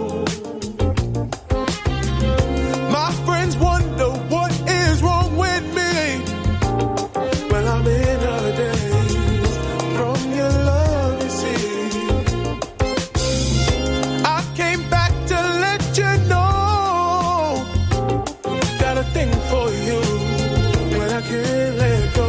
My friends wonder what is wrong with me. Well, I'm in a daze from your love, you see. I came back to you know, got a thing for you, but I can't let go.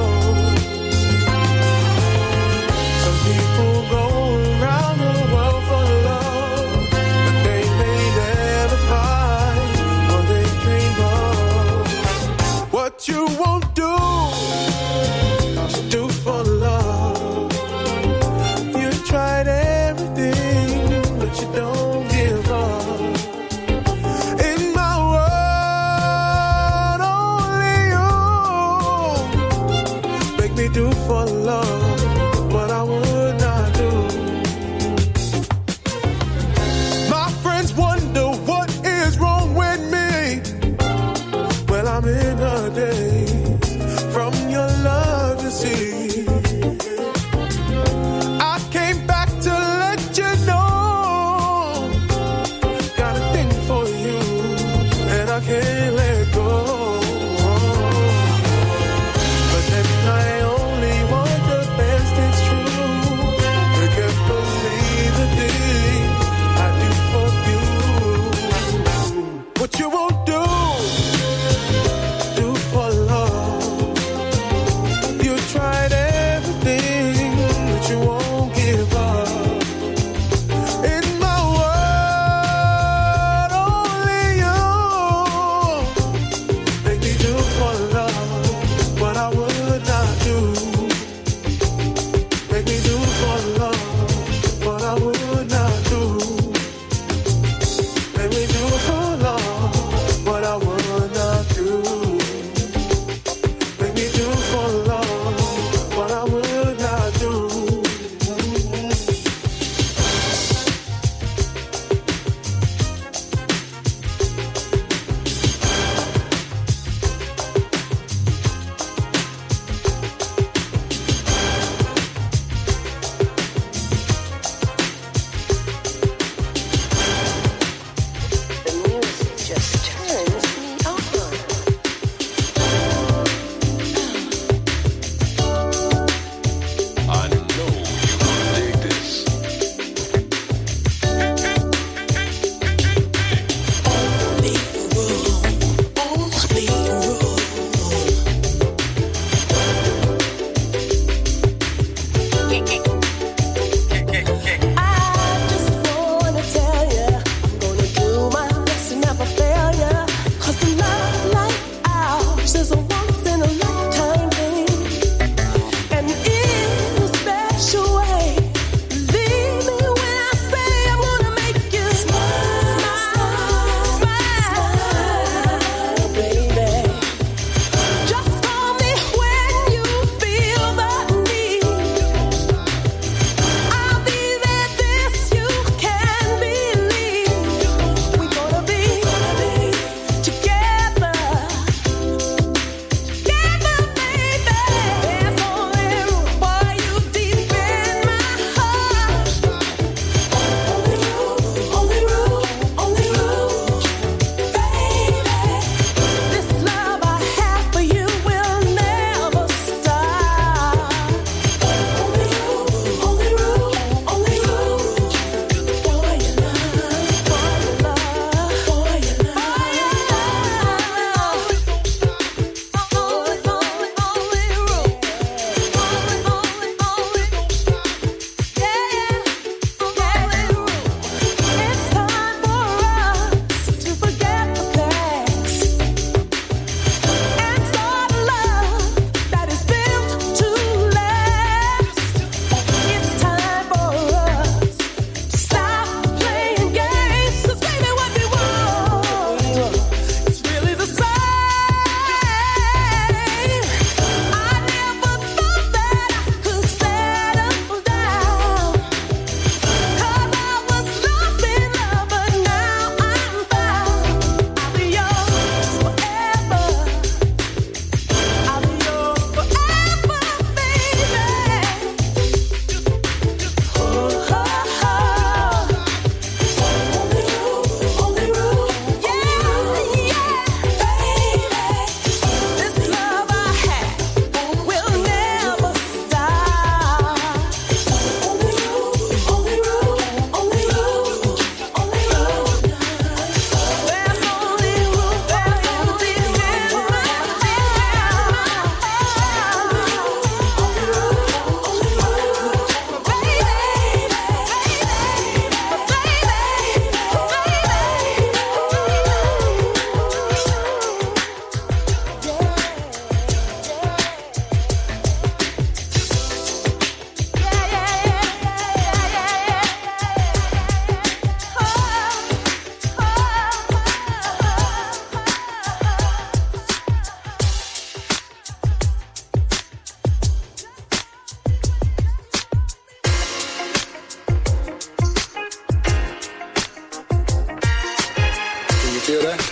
that?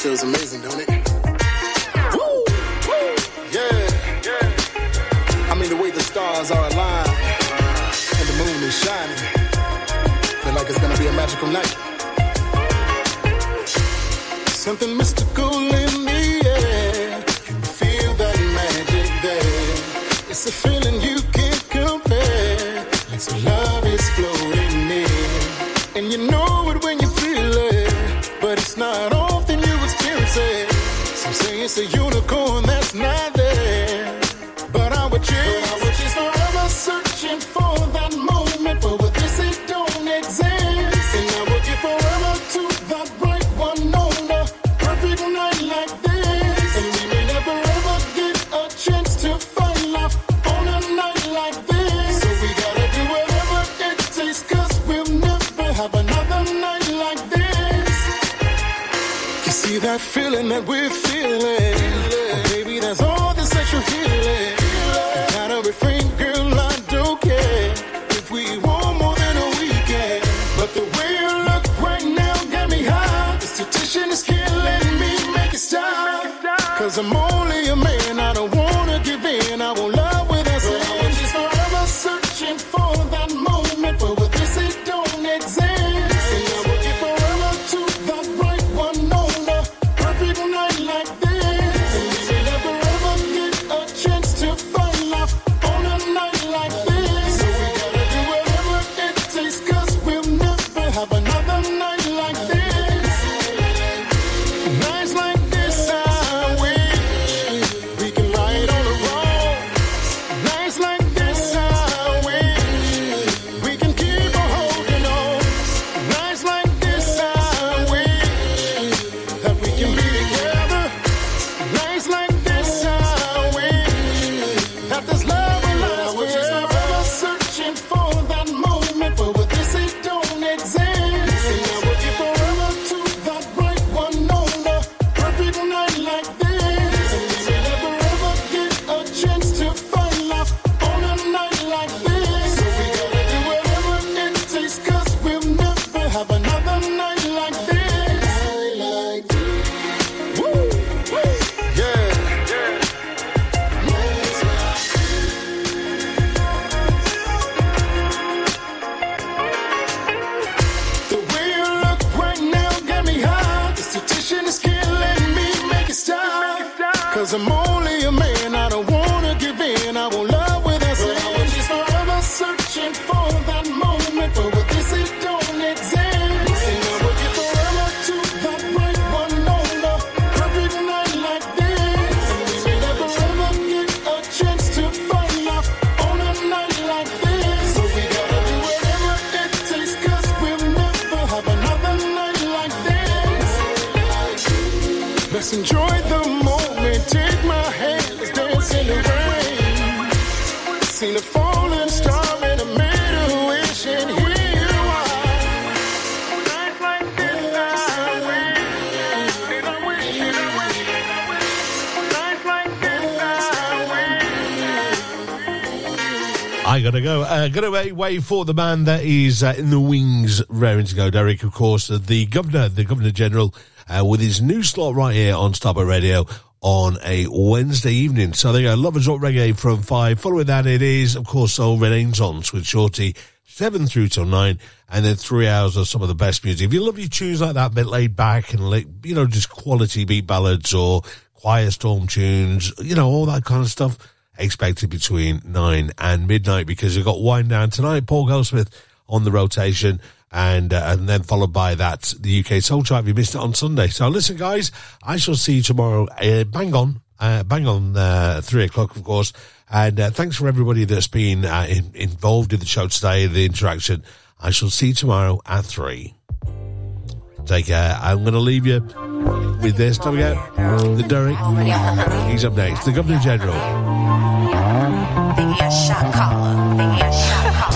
Feels amazing, don't it? Woo! Woo! Yeah. Yeah! I mean, the way the stars are aligned and the moon is shining, feel like it's gonna be a magical night. Something mystical in the air. You can feel that magic there. It's a feeling you can't compare. Like some love is floating near. And you know it when you feel it. But it's not often you experience it. Some say it's a unicorn that's not there. But I would choose. I would choose forever searching for that moment. For what they say don't exist. And I would give forever to the bright one. No, no perfect night like this. And we may never ever get a chance to find love on a night like this. So we gotta do whatever it takes. Cause we'll never have another night like this. You see that feeling that we're feeling? Oh, baby, that's all the sexual healing. You gotta refrain, girl, I don't care. If we want more than a weekend. But the way you look right now got me high. This temptation is killing me, make it stop. Cause I'm only a man, I don't wanna give in. I won't love without saying. I was just forever searching for that moment. For what they say don't exist. And I will give forever to the right one. No, no perfect night like this. And we may never ever get a chance to find love on a night like this. So we gotta do whatever it takes. Cause we'll never have another night like this. Nights like this I wish we can ride on the road. Nights like this I wish we can keep on holding on. Nights like this I wish that we can be together. Nights like this I wish that this love will last forever. Forever searching for that moment. For what they say don't exist. And I will give forever to that bright one. No, no perfect night like this. And we may never ever get a chance to find love on a night like this. So we gotta do whatever it takes. Cause we'll never have another night like this. Woo! Yeah! The way you look right now got me high. This temptation is killing me, make it stop. Cause I'm only a man, I don't wanna give in. I won't love without saying. I was just forever searching for that moment. For what they say don't exist. And I will give forever to that bright one. No, no perfect night like this. And we may never ever get a chance to find love on a night like this. So we gotta do whatever it takes. Cause we'll never have another night like this. Let's enjoy the moment. Take my hand, let's dance in the rain. Seen a falling star and I made a wish, and here you are. Nights like this I wish that I wish that I wish that I wish. Nights like this I wish. I gotta go. Gonna wait for the man that is in the wings, raring to go. Derek, of course, the Governor General, with his new slot right here on Starboy Radio on a Wednesday evening. So there you go, Lovers Rock Reggae from 5. Following that, it is, of course, Soul Renaissance with Shorty, 7 through till 9, and then 3 hours of some of the best music. If you love your tunes like that, a bit laid back and, just quality beat ballads or quiet storm tunes, all that kind of stuff, expected between 9 and midnight, because you've got Wind Down tonight, Paul Goldsmith on the rotation, and then followed by that, the UK Soul Chart, if you missed it on Sunday. So listen, guys, I shall see you tomorrow, bang on 3 o'clock, of course, and thanks for everybody that's been involved in the show today, the interaction. I shall see you tomorrow at 3. Take care. I'm going to leave you with this. Don't forget, the Derek, he's up next, the Governor General. Biggie and shot caller. Biggie and shot caller.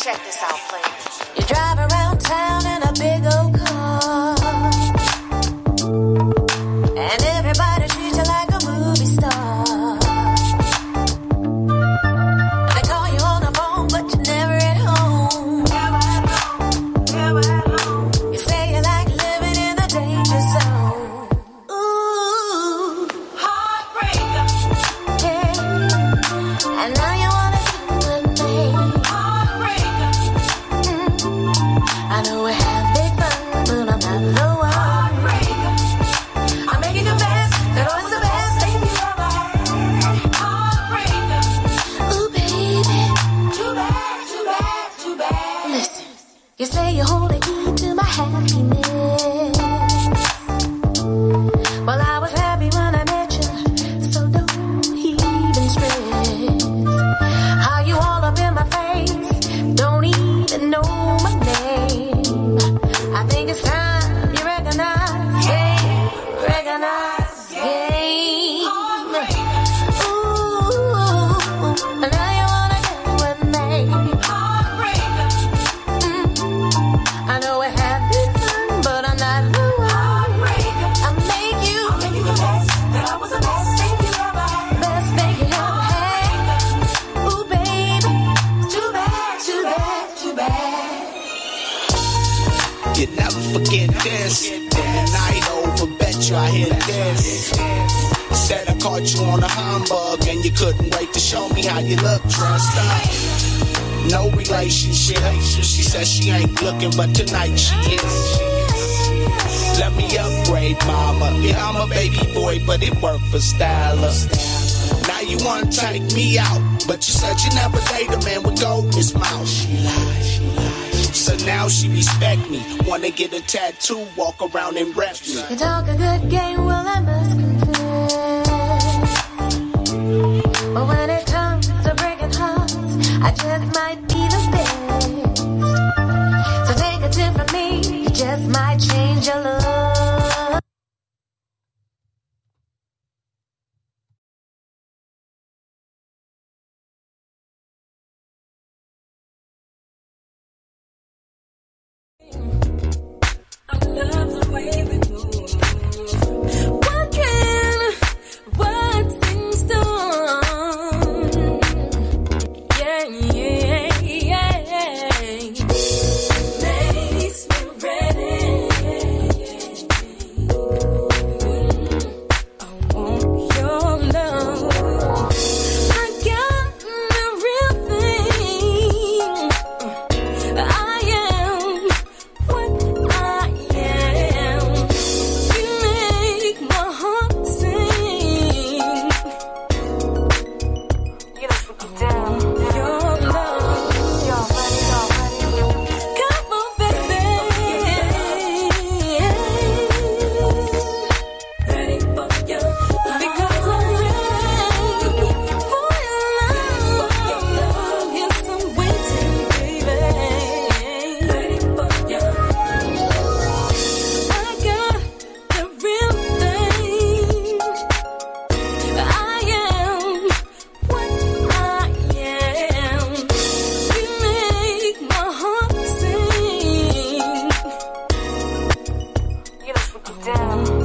Check this out, please. You drive around town in a big old car, and everybody treats you like a movie star. this. Night over, bet you I hit this. Said I caught you on a humbug and you couldn't wait to show me how you look dressed up. No relationship. She said she ain't looking, but tonight she is. Let me upgrade, mama. Yeah, I'm a baby boy, but it worked for styler. Now you wanna take me out, but you said you never date a man with gold in his mouth. She lied, she lied. So now she respect me, wanna get a tattoo, walk around and rep me. You talk a good game, well I must confess, but when it comes to breaking hearts, I just might be the best. So take a tip from me, you just might change your love. Down.